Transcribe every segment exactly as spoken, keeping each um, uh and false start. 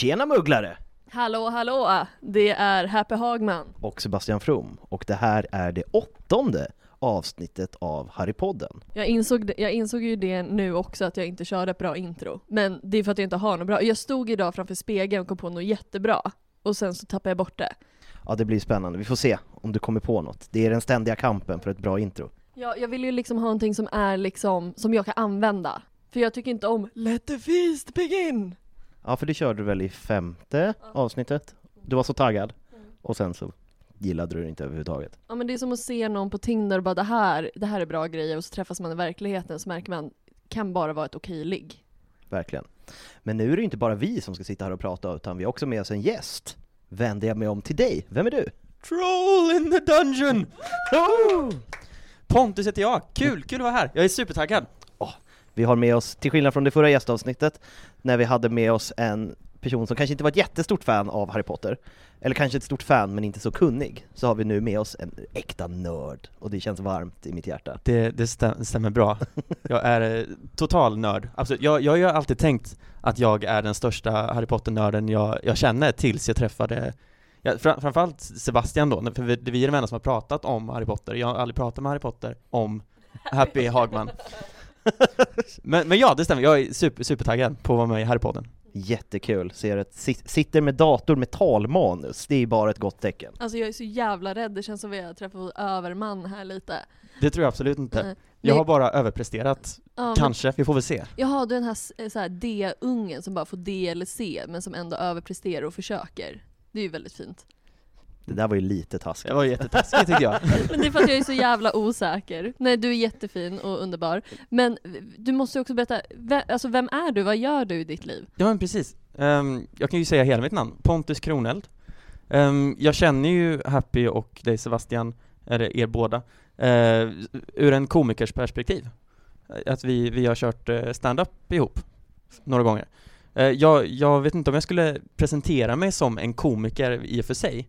Tjena mugglare! Hallå, hallå! Det är Happy Hagman och Sebastian From, och det här är det åttonde avsnittet av Harrypodden. Jag insåg, jag insåg ju det nu också, att jag inte körde ett bra intro. Men det är för att jag inte har något bra. Jag stod idag framför spegeln och kom på något jättebra, och sen så tappade jag bort det. Ja, det blir spännande. Vi får se om du kommer på något. Det är den ständiga kampen för ett bra intro. Ja, jag vill ju liksom ha någonting som är liksom, som jag kan använda. För jag tycker inte om Let the feast begin! Ja, för det körde du väl i femte avsnittet. Du var så taggad. Och sen så gillade du det inte överhuvudtaget. Ja, men det är som att se någon på Tinder och bara det här, det här är bra grejer. Och så träffas man i verkligheten, så märker man kan bara vara ett okej ligg. Verkligen. Men nu är det inte bara vi som ska sitta här och prata, utan vi har också med oss en gäst. Vänder jag mig om till dig. Vem är du? Troll in the dungeon! Oh! Pontus heter jag. Kul, kul att vara här. Jag är supertaggad. Vi har med oss, till skillnad från det förra gästavsnittet, när vi hade med oss en person som kanske inte var ett jättestort fan av Harry Potter, eller kanske ett stort fan men inte så kunnig, så har vi nu med oss en äkta nörd, och det känns varmt i mitt hjärta. Det, det stämmer bra. Jag är total nörd. Absolut. Jag, jag har ju alltid tänkt att jag är den största Harry Potter-nörden jag, jag känner, tills jag träffade ja, fram, framförallt Sebastian då, för vi, vi är de enda som har pratat om Harry Potter. Jag har aldrig pratat med Harry Potter om Happy Hagman. men, men ja, det stämmer. Jag är super, supertaggad på att vara med i Harrypodden. Jättekul. Ser att sitter med dator med talmanus. Det är bara ett gott tecken. Alltså jag är så jävla rädd. Det känns som att jag träffar överman här lite. Det tror jag absolut inte. Mm. Jag har bara överpresterat. Ja, kanske. Men... Vi får väl se. Jaha, du är den här, så här D-ungen som bara får D eller C, men som ändå överpresterar och försöker. Det är ju väldigt fint. Det där var ju lite taskigt. Det var jättetaskigt tycker jag. Men det är för att jag är så jävla osäker. Nej, du är jättefin och underbar. Men du måste också berätta, vem, alltså vem är du? Vad gör du i ditt liv? Ja, men precis. Um, jag kan ju säga hela mitt namn. Pontus Kroneld. Um, jag känner ju Happy och dig Sebastian, eller er båda, uh, ur en komikers perspektiv. Att vi, vi har kört stand-up ihop några gånger. Uh, jag, jag vet inte om jag skulle presentera mig som en komiker i och för sig.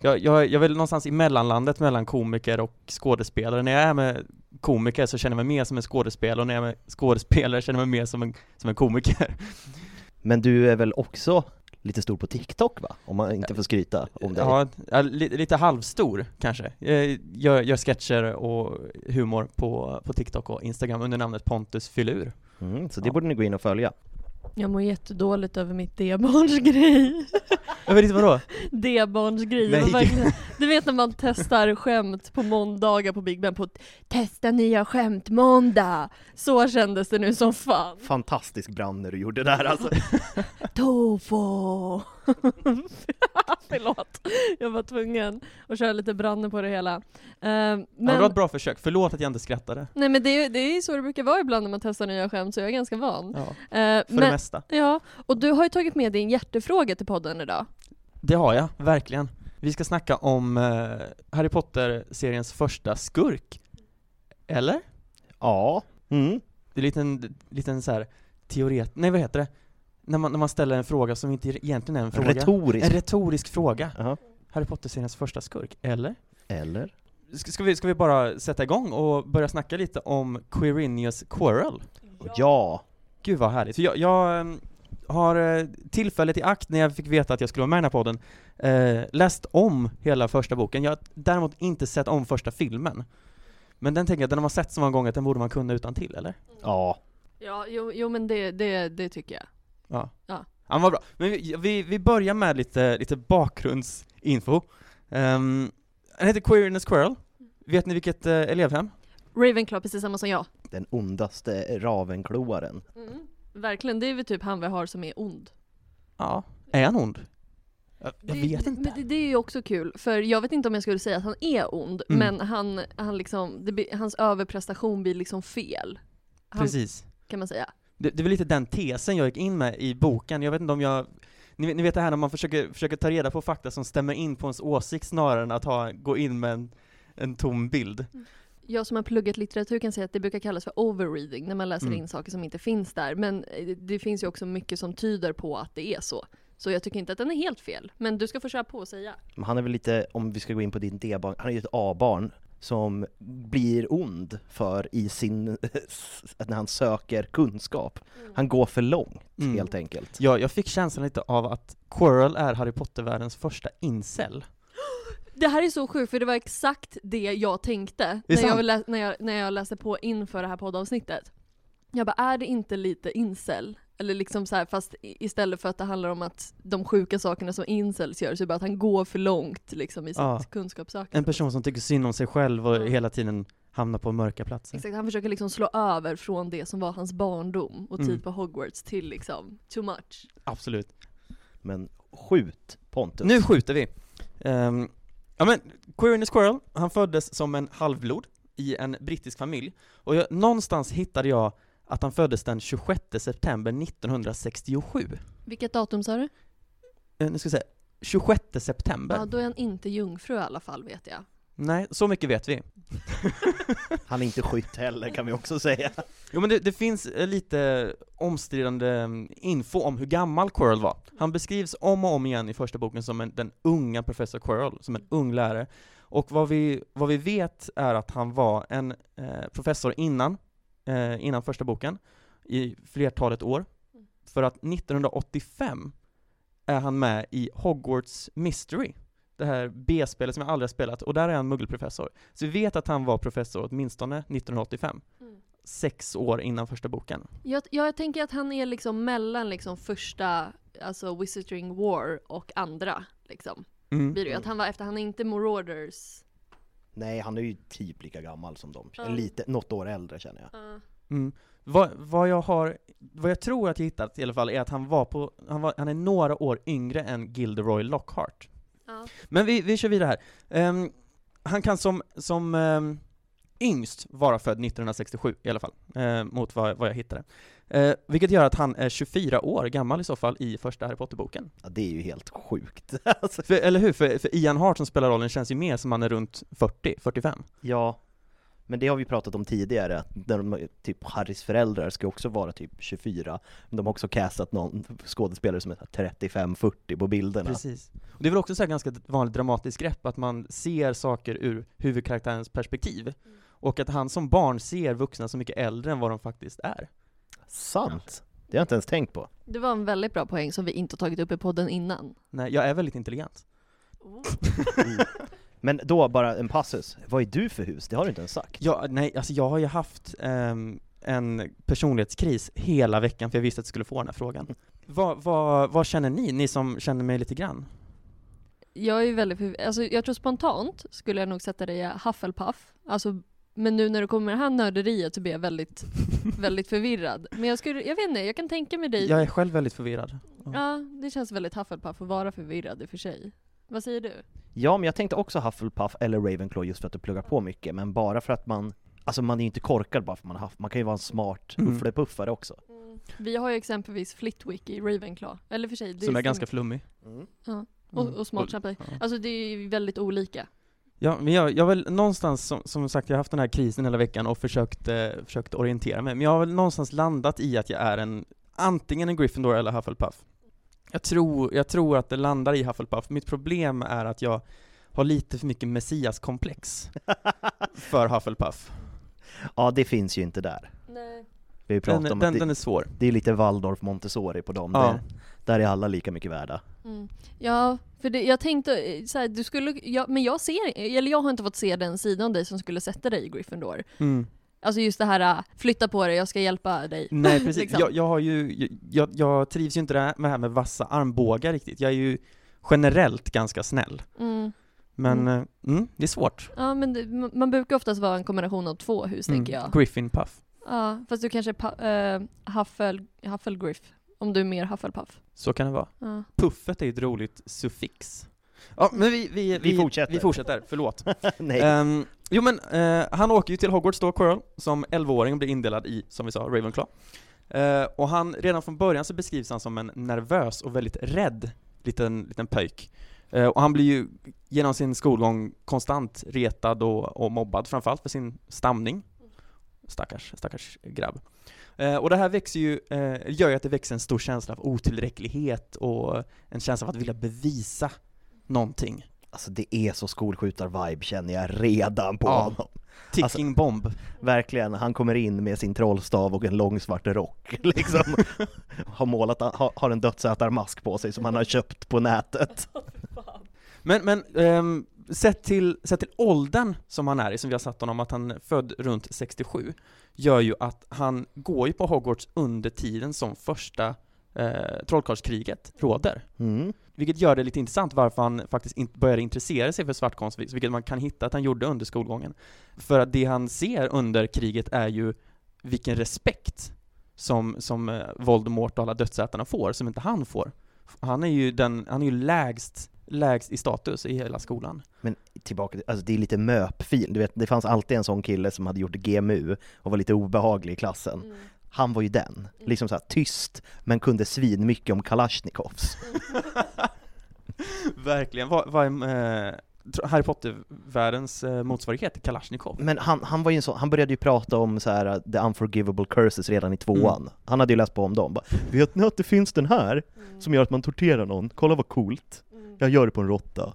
Jag, jag, jag vill någonstans i mellanlandet mellan komiker och skådespelare. När jag är med komiker så känner jag mig mer som en skådespelare, och när jag är med skådespelare känner jag mig mer som en, som en komiker. Men du är väl också lite stor på TikTok, va? Om man inte får skryta om det. Ja, ja lite, lite halvstor kanske. Jag gör, gör sketcher och humor på, på TikTok och Instagram under namnet Pontus Fyllur. Mm, så det ja. Borde ni gå in och följa. Jag mår jättedåligt över mitt D-barns grej. Över ditt vadå? D-barns grej. Verkligen, du vet när man testar skämt på måndagar på Big Ben, på testa nya skämt måndag. Så kändes det nu som fan. Fantastisk brand när du gjorde det där alltså. Tofo. Förlåt, jag var tvungen att köra lite branden på det hela. Uh, men... ja, det var ett bra försök, förlåt att jag inte skrattade. Nej, men det är, det är så det brukar vara ibland när man testar nya skämt, så jag är ganska van. Ja, uh, för men... det mesta. Ja, och du har ju tagit med din hjärtefråga till podden idag. Det har jag, verkligen. Vi ska snacka om uh, Harry Potter-seriens första skurk. Eller? Ja. Mm. Det är en liten, liten så här teoret... Nej, vad heter det? När man, när man ställer en fråga som inte egentligen är en fråga. Retorisk. En retorisk fråga. Uh-huh. Harry Potter-seriens första skurk. Eller? Eller? Ska, ska, vi, ska vi bara sätta igång och börja snacka lite om Quirinus Quirrell? Ja. ja. Gud vad härligt. För jag... jag har tillfället i akt när jag fick veta att jag skulle vara med i den här podden eh, läst om hela första boken. Jag har däremot inte sett om första filmen. Men den tänker jag, den har man sett så många gånger att den borde man kunna utan till, eller? Mm. Ja. Ja, jo, jo men det, det, det tycker jag. Ja. Ja. Ja, vad bra. Men vi, vi, vi börjar med lite, lite bakgrundsinfo. Um, han heter Quirinus Quirrell. Vet ni vilket eh, elevhem? Ravenclaw, precis samma som jag. Den ondaste Ravenclawaren. Mm. Verkligen, det är väl typ han vi har som är ond. Ja, är han ond? Jag, jag det, vet inte. Men det, det är ju också kul, för jag vet inte om jag skulle säga att han är ond, mm. men han, han liksom, det, hans överprestation blir liksom fel. Han, precis. Kan man säga. Det, det var lite den tesen jag gick in med i boken. Jag vet inte om jag... Ni, ni vet det här när man försöker, försöker ta reda på fakta som stämmer in på ens åsikt snarare än att ha, gå in med en, en tom bild. Mm. Jag som har pluggat litteratur kan säga att det brukar kallas för overreading, när man läser mm. in saker som inte finns där. Men det finns ju också mycket som tyder på att det är så. Så jag tycker inte att den är helt fel. Men du ska få köra på och säga. Men han är väl lite, om vi ska gå in på din D-barn, han är ju ett A-barn som blir ond för i sin, att när han söker kunskap. Mm. Han går för långt, mm. helt enkelt. Ja, jag fick känslan lite av att Quirrell är Harry Potter-världens första incel. Det här är så sjukt, för det var exakt det jag tänkte det när, jag lä- när, jag, när jag läste på inför det här poddavsnittet. Jag bara, är det inte lite incel? Eller liksom så här, fast istället för att det handlar om att de sjuka sakerna som incels gör, så är det bara att han går för långt liksom, i ja. sitt kunskapssökande. En person som tycker synd om sig själv och mm. hela tiden hamnar på mörka platser. Exakt, han försöker liksom slå över från det som var hans barndom och tid mm. på Hogwarts till liksom too much. Absolut. Men skjut, Pontus. Nu skjuter vi. Um, Ja, men Quirinus Quirrell, han föddes som en halvblod i en brittisk familj. Och jag, någonstans hittade jag att han föddes den tjugosjätte september nittonhundrasextiosju. Vilket datum sa du? Eh, nu ska jag säga, tjugosjätte september. Ja, då är han inte jungfru i alla fall, vet jag. Nej, så mycket vet vi. Han är inte skytt heller, kan vi också säga. Jo, men det, det finns lite omstridande info om hur gammal Quirrell var. Han beskrivs om och om igen i första boken som en, den unga professor Quirrell, som en ung lärare. Och vad vi, vad vi vet är att han var en eh, professor innan, eh, innan första boken i flertalet år. För att nittonhundraåttiofem är han med i Hogwarts Mystery. Det här B-spelet som jag aldrig har spelat. Och där är han muggelprofessor. Så vi vet att han var professor åtminstone nittonhundraåttiofem. Mm. Sex år innan första boken. Jag, jag tänker att han är liksom mellan liksom första, alltså Wizarding War och andra. Liksom. Mm. Blir det att han var efter, han är inte Marauders. Nej, han är ju typ lika gammal som dem. Mm. Lite, något år äldre känner jag. Mm. Mm. Vad, vad, jag har, vad jag tror att jag hittat i alla fall är att han var på, han, var, han är några år yngre än Gilderoy Lockhart. Ja. Men vi, vi kör vidare här. Um, han kan som, som um, yngst vara född nittonhundrasextiosju i alla fall, uh, mot vad, vad jag hittade. Uh, vilket gör att han är tjugofyra år gammal i så fall i första Harry Potter-boken. Ja, det är ju helt sjukt. Alltså. För, eller hur? För, för Ian Hart som spelar rollen känns ju mer som han är runt fyrtio fyrtiofem. Ja, men det har vi pratat om tidigare. Att när de, typ Harrys föräldrar ska också vara typ tjugofyra. Men de har också castat någon skådespelare som är trettiofem fyrtio på bilderna. Precis. Och det är väl också ett ganska vanligt dramatiskt grepp att man ser saker ur huvudkaraktärens perspektiv. Mm. Och att han som barn ser vuxna så mycket äldre än vad de faktiskt är. Sant. Det har jag inte ens tänkt på. Det var en väldigt bra poäng som vi inte tagit upp i podden innan. Nej, jag är väldigt intelligent. Oh. Men då bara en passus. Vad är du för hus? Det har du inte ens sagt. Ja, nej, alltså jag har ju haft um, en personlighetskris hela veckan för jag visste att jag skulle få den här frågan. Vad, vad, vad känner ni? Ni som känner mig lite grann. Jag är väldigt, alltså jag tror spontant skulle jag nog sätta dig i Hufflepuff. Alltså Men nu när du kommer med det här nörderiet så blir jag väldigt, väldigt förvirrad. Men jag, skulle, jag vet inte, jag kan tänka mig dig... Jag är själv väldigt förvirrad. Ja, ja det känns väldigt Hufflepuff att vara förvirrad i för sig. Vad säger du? Ja, men jag tänkte också Hufflepuff eller Ravenclaw just för att du pluggar på mycket. Men bara för att man... Alltså man är ju inte korkad bara för att man har haft... Man kan ju vara en smart ufflepuffare också. Mm. Vi har ju exempelvis Flitwick i Ravenclaw. Eller för sig... Det Som är, är ganska flummig. Mm. Ja, och, och smart kämpig. Mm. Alltså det är ju väldigt olika. Ja, men jag, jag väl någonstans, som, som sagt, jag har haft den här krisen hela veckan och försökt, eh, försökt orientera mig. Men jag har väl någonstans landat i att jag är en, antingen en Gryffindor eller Hufflepuff. Jag tror, jag tror att det landar i Hufflepuff. Mitt problem är att jag har lite för mycket messiaskomplex för Hufflepuff. Ja, det finns ju inte där. Nej. Vi pratar den, om den, det, den är svår. Det är lite Waldorf Montessori på dem. Ja. Där, där är alla lika mycket värda. Mm. Ja, för det, jag tänkte så här, du skulle ja, men jag ser eller jag har inte fått se den sidan av dig som skulle sätta dig i Gryffindor. Mm. Alltså just det här flytta på dig, jag ska hjälpa dig. Nej, precis. liksom. jag, jag har ju jag, jag trivs ju inte där med här med vassa armbågar riktigt. Jag är ju generellt ganska snäll. Mm. Men mm. Mm, det är svårt. Ja, men det, man brukar oftast vara en kombination av två hus, mm. tänker jag. Gryffindpuff. Ja, fast du kanske är äh, Huffel, Hufflegriff, om du är mer Hufflepuff. Så kan det vara. Ja. Puffet är ju ett roligt suffix. Ja, men vi, vi, vi, vi fortsätter. Vi fortsätter, förlåt. Nej. Um, jo, men uh, han åker ju till Hogwarts då, Quirrell, som elvaåring och blir indelad i, som vi sa, Ravenclaw. Uh, och han, redan från början så beskrivs han som en nervös och väldigt rädd liten, liten pöjk. Uh, och han blir ju genom sin skolgång konstant retad och, och mobbad, framförallt för sin stamning. Stackars, stackars grabb. Eh, och det här växer ju, eh, gör ju att det växer en stor känsla av otillräcklighet och en känsla av att vilja bevisa någonting. Alltså det är så skolskjutar-vibe känner jag redan på ja. honom. Ticking alltså, bomb. Verkligen, han kommer in med sin trollstav och en lång svart rock. Liksom. har, målat, har, har en dödsätarmask på sig som han har köpt på nätet. men... men ehm, Sett till, sett till åldern som han är i, som vi har satt honom, att han är född runt sextiosju, gör ju att han går ju på Hogwarts under tiden som första eh, trollkarlskriget råder. Mm. Vilket gör det lite intressant varför han faktiskt in- började intressera sig för svartkonst, vilket man kan hitta att han gjorde under skolgången. För att det han ser under kriget är ju vilken respekt som, som eh, Voldemort och alla dödsätarna får, som inte han får. Han är ju, den, han är ju lägst... lägst i status i hela skolan. Men tillbaka, alltså det är lite möpfil. Du vet, det fanns alltid en sån kille som hade gjort G M U och var lite obehaglig i klassen. Mm. Han var ju den. Mm. Liksom så här tyst, men kunde svin mycket om Kalashnikovs. Verkligen. Vad, vad är, eh, Harry Potter-världens eh, motsvarighet Kalashnikov? Men han, han, var ju en sån, han började ju prata om så här, the unforgivable curses redan i tvåan. Mm. Han hade ju läst på om dem. Bara, vet ni att det finns den här mm. som gör att man torterar någon? Kolla vad coolt. Jag gör det på en råtta.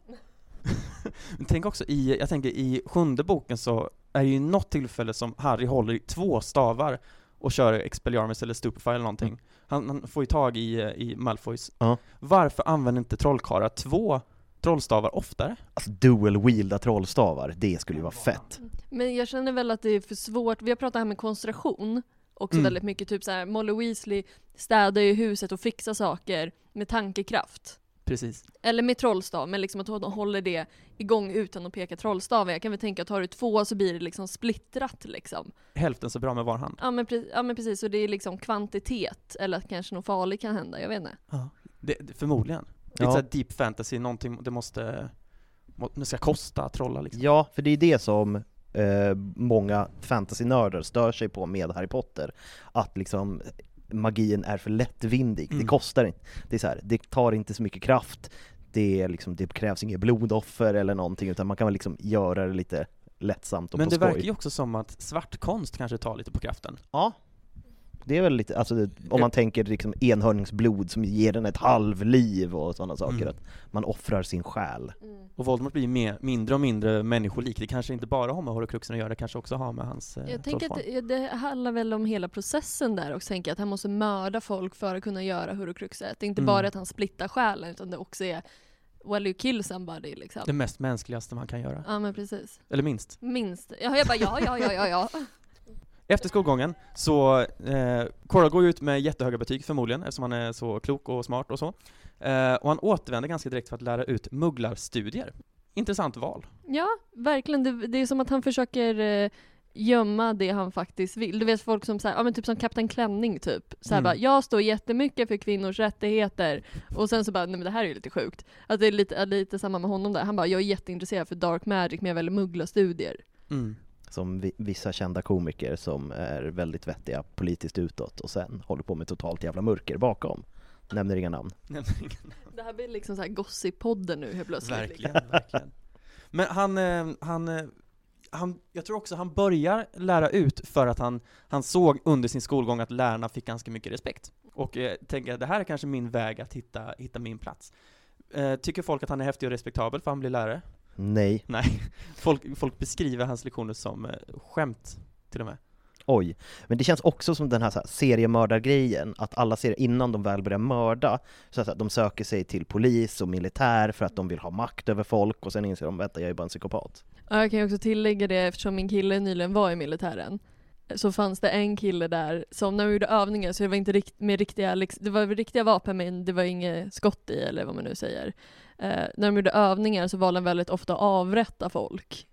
Tänk också i, jag tänker i sjunde boken så är det ju något tillfälle som Harry håller i två stavar och kör Expelliarmus eller Stupefy eller någonting. Mm. Han, han får ju tag i, i Malfoys. Uh-huh. Varför använder inte trollkarlar två trollstavar oftare? Alltså dual-wielda trollstavar, det skulle ju vara fett. Men jag känner väl att det är för svårt. Vi har pratat här med koncentration. Också mm. väldigt mycket typ så här, Molly Weasley städar ju huset och fixar saker med tankekraft. Precis. Eller med trollstav, men liksom att de håller det igång utan att peka trollstav. Jag kan väl tänka att har du två så blir det liksom splittrat. Liksom. Hälften så bra med var hand. Ja men, pre- ja, men precis, så det är liksom kvantitet eller att kanske något farligt kan hända, jag vet inte. Ja, det, det, förmodligen. Det är ja. så här deep fantasy, någonting det måste, det ska kosta att trolla. Liksom. Ja, för det är det som... Eh, många fantasy-nördar stör sig på med Harry Potter. Att liksom... magin är för lättvindig. Mm. Det kostar inte. Det är så här, det tar inte så mycket kraft. Det är liksom, det krävs inget blodoffer eller någonting, utan man kan väl liksom göra det lite lättsamt och men på skoj. Men det verkar ju också som att svartkonst kanske tar lite på kraften. Ja. Det är väl lite alltså det, om man ja. tänker liksom enhörningsblod som ger den ett halvliv och sådana saker mm. att man offrar sin själ. Mm. Och Voldemort blir mer, mindre och mindre människolik. Det kanske inte bara har med Horcruxen att göra, det kanske också har med hans eh, Jag tänker att det, det handlar väl om hela processen där och tänker att han måste mörda folk för att kunna göra Horcruxet. Det är inte mm. bara att han splittar själen utan det också är well you kill somebody liksom. Det mest mänskligaste man kan göra. Ja men precis. Eller minst. Minst. Ja, jag bara ja ja ja ja ja. Efter skolgången så eh, Quirrell går ut med jättehöga betyg förmodligen eftersom han är så klok och smart och så. Eh, och han återvänder ganska direkt för att lära ut mugglarstudier. Intressant val. Ja, verkligen. Det, det är som att han försöker eh, gömma det han faktiskt vill. Du vet folk som så här, ja men typ som Kapten Klänning typ. Så här mm. bara, jag står jättemycket för kvinnors rättigheter och sen så bara, nej men det här är ju lite sjukt. Att det är lite, lite samma med honom där. Han bara, jag är jätteintresserad för dark magic men jag väljer muggla studier. Mm. Som vissa kända komiker som är väldigt vettiga politiskt utåt och sen håller på med totalt jävla mörker bakom. Nämner inga namn. Nämner inga namn. Det här blir liksom så här gossip-podden nu helt plötsligt. Verkligen, verkligen. Men han, han, han, jag tror också han börjar lära ut för att han, han såg under sin skolgång att lärarna fick ganska mycket respekt. Och eh, tänker att det här är kanske min väg att hitta, hitta min plats. Eh, tycker folk att han är häftig och respektabel för han blir lärare? Nej. Nej. Folk, folk beskriver hans lektioner som eh, skämt till och med. Oj, men det känns också som den här, så här seriemördargrejen, att alla serier innan de väl börjar mörda så att de söker sig till polis och militär för att de vill ha makt över folk och sen inser de, vänta jag är bara en psykopat. Jag kan också tillägga det eftersom min kille nyligen var i militären så fanns det en kille där som när vi gjorde övningar så det var inte rikt- med riktiga, det var riktiga vapen men det var inget skott i eller vad man nu säger. Eh, när de gjorde övningar så valde de väldigt ofta att avrätta folk.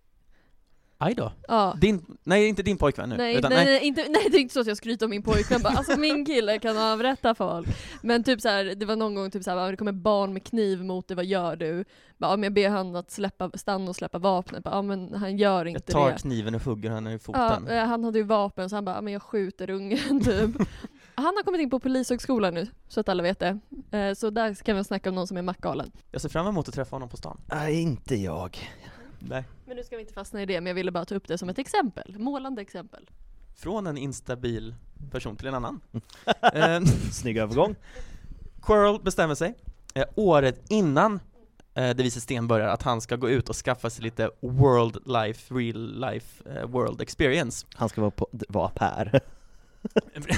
Aj då. Ja. Din, nej, inte din pojkvän nu. Nej, utan, nej, nej. Nej, inte, nej, det är inte så att jag skryter om min pojkvän. Bara, alltså min kille kan avrätta folk. Men typ så här, det var någon gång typ så här, det kommer barn med kniv mot dig, vad gör du? Bara, ja, men jag ber han att släppa, stanna och släppa vapnet. Bara, ja, men han gör inte det. Jag tar det. Kniven och hugger han i foten. Ja, han hade ju vapen så han bara, ja, men jag skjuter ungen typ. Han har kommit in på polishögskolan nu, så att alla vet det. Så där kan vi snacka om någon som är mackgalen. Jag ser fram emot att träffa honom på stan. Nej, inte jag. Nej. Men nu ska vi inte fastna i det, men jag ville bara ta upp det som ett exempel, målande exempel. Från en instabil person till en annan. Snygg övergång. Quirrell bestämmer sig eh, året innan eh, det visar Sten börjar att han ska gå ut och skaffa sig lite world life, real life eh, world experience. Han ska vara på, vara pär.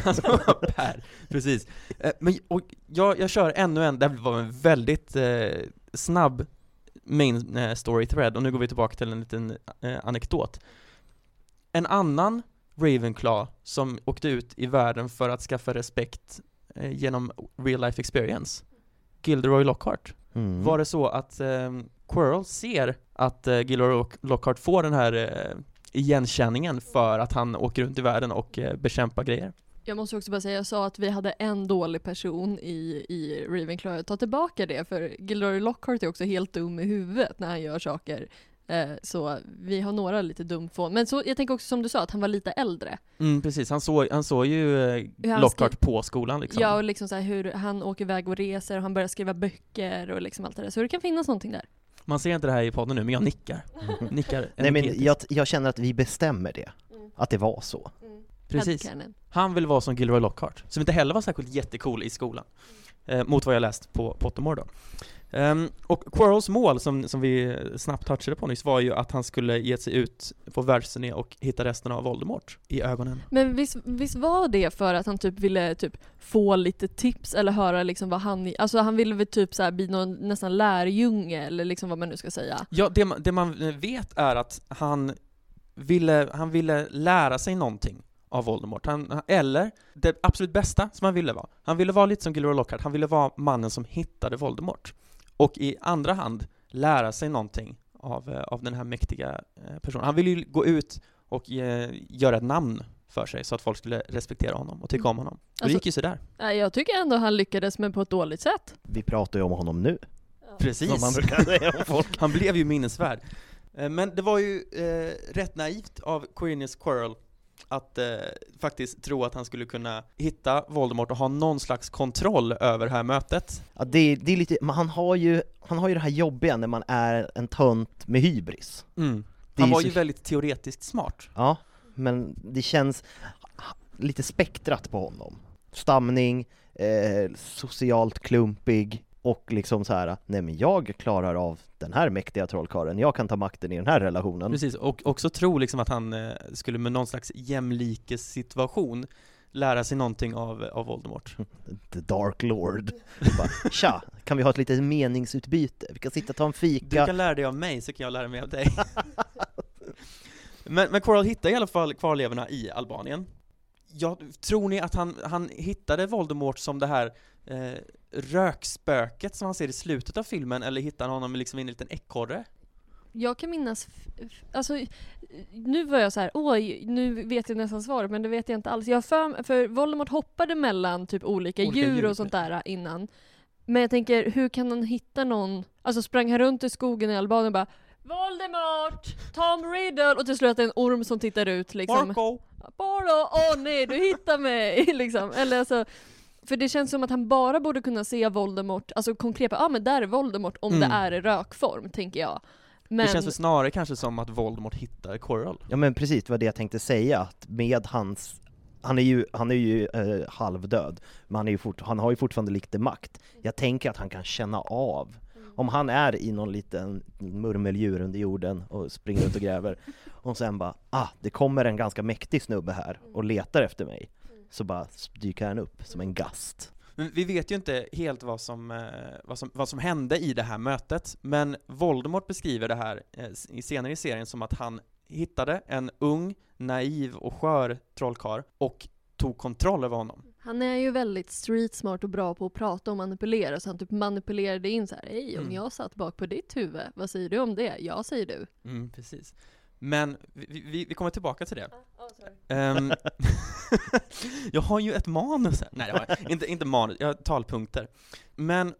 Han ska vara pär, precis. Eh, men, och jag, jag kör ännu en, det var en väldigt eh, snabb main story thread och nu går vi tillbaka till en liten eh, anekdot. En annan Ravenclaw som åkte ut i världen för att skaffa respekt eh, genom real life experience. Gilderoy Lockhart. Mm. Var det så att eh, Quirrell ser att eh, Gilderoy Lockhart får den här eh, igenkänningen för att han åker runt i världen och eh, bekämpar grejer? Jag måste också bara säga, jag sa att vi hade en dålig person i, i Ravenclaw. Jag tar tillbaka det, för Gilderoy Lockhart är också helt dum i huvudet när han gör saker. Eh, så vi har några lite dumfån. Men så, jag tänker också som du sa, att han var lite äldre. Mm, precis, han såg han såg ju eh, Lockhart skri- på skolan. Liksom. Ja, och liksom så här, hur han åker iväg och reser och han börjar skriva böcker och liksom allt det där. Så det kan finnas någonting där. Man ser inte det här i podden nu, men jag nickar. Mm. nickar Nej, men jag, jag känner att vi bestämmer det. Mm. Att det var så. Mm. Precis. Han vill vara som Gilderoy Lockhart som inte heller var särskilt jättecool i skolan eh, mot vad jag läst på Pottermore då. Um, och Quirrells mål som, som vi snabbt touchade på nyss var ju att han skulle ge sig ut på världsturné och hitta resten av Voldemort i ögonen. Men visst, visst var det för att han typ ville typ få lite tips eller höra liksom vad han, alltså han ville väl typ så här bli någon nästan lärjunge eller liksom vad man nu ska säga. Ja, det man, det man vet är att han ville, han ville lära sig någonting av Voldemort. Han, eller det absolut bästa som han ville vara. Han ville vara lite som Gilderoy Lockhart. Han ville vara mannen som hittade Voldemort. Och i andra hand lära sig någonting av, av den här mäktiga personen. Han ville ju gå ut och eh, göra ett namn för sig så att folk skulle respektera honom och tycka om honom. Och alltså, det gick ju sådär. Jag tycker ändå han lyckades men på ett dåligt sätt. Vi pratar ju om honom nu. Ja. Precis. Som man brukar säga om folk. Han blev ju minnesvärd. Men det var ju eh, rätt naivt av Quirinus Quirrell att eh, faktiskt tro att han skulle kunna hitta Voldemort och ha någon slags kontroll över det här mötet. Ja, det, det är lite, men han har ju han har ju det här jobbiga när man är en tönt med hybris. Mm. Han var ju så... väldigt teoretiskt smart. Ja, men det känns lite spektrat på honom. Stamning, eh, socialt klumpig och liksom så här, nej men jag klarar av den här mäktiga trollkaren, jag kan ta makten i den här relationen. Precis, och också tro liksom att han eh, skulle med någon slags jämlikes situation lära sig någonting av, av Voldemort. The Dark Lord. Bara, tja, kan vi ha ett litet meningsutbyte? Vi kan sitta och ta en fika. Du kan lära dig av mig så kan jag lära mig av dig. men, men Quirrell hittar i alla fall kvarlevorna i Albanien. Ja, tror ni att han, han hittade Voldemort som det här eh, rökspöket som han ser i slutet av filmen eller hittar honom liksom i en liten ekorre? jag kan minnas, alltså nu var jag så här, oj, nu vet jag nästan svaret, men det vet jag inte alls. Jag för, för Voldemort hoppade mellan typ olika, olika djur och sånt där innan. Men jag tänker, hur kan han hitta någon? Alltså sprang han runt i skogen i Albanien och bara Voldemort, Tom Riddle, och till slut en orm som tittar ut liksom. Marco! Bara, åh oh, nej, du hittar mig liksom. Eller alltså, för det känns som att han bara borde kunna se Voldemort, alltså konkret, ja ah, men där är Voldemort om mm. det är i rökform, tänker jag. Men... Det känns väl snarare kanske som att Voldemort hittar Quirrell. Ja men precis, vad det jag tänkte säga, att med hans, han är ju, han är ju eh, halvdöd, men han, är ju fort, han har ju fortfarande lite makt. Jag tänker att han kan känna av, om han är i någon liten murmeldjur under jorden och springer ut och gräver och sen bara, ah, det kommer en ganska mäktig snubbe här och letar efter mig. Så bara dyker han upp som en gast. Men vi vet ju inte helt vad som, vad, som, vad som hände i det här mötet. Men Voldemort beskriver det här i senare i serien som att han hittade en ung, naiv och skör trollkarl och tog kontroll över honom. Han är ju väldigt street smart och bra på att prata och manipulera. Så han typ manipulerade in så här, hej, om mm. jag satt bak på ditt huvud, vad säger du om det? Jag säger du. Mm, precis. Men vi, vi, vi kommer tillbaka till det. Oh, um, jag har ju ett manus här. Nej, jag inte, inte manus, jag har talpunkter. Men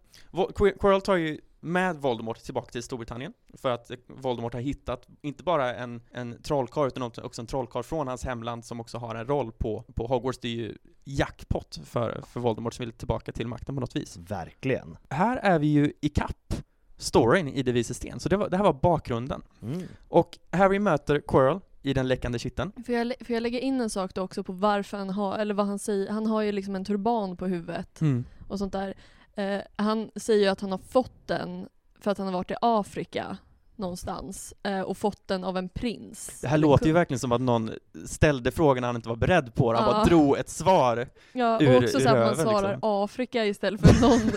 Quirrell tar ju med Voldemort tillbaka till Storbritannien för att Voldemort har hittat inte bara en, en trollkarl utan också en trollkarl från hans hemland som också har en roll på, på Hogwarts. Det är ju jackpot för, för Voldemort som vill tillbaka till makten på något vis. Verkligen. Här är vi ju i kapp storyn i De vises sten. Så det, var, det här var bakgrunden. Mm. Och Harry möter Quirrell i den läckande kitteln. För jag, för jag lägger in en sak då också på varför han har, eller vad han säger, han har ju liksom en turban på huvudet mm. och sånt där. Eh, han säger ju att han har fått den för att han har varit i Afrika någonstans eh, och fått den av en prins. Det här låter kung. Ju verkligen som att någon ställde frågan när han inte var beredd på det. Han ja. bara drog ett svar ja, ur, och också så att man svarar liksom. Afrika istället för någon...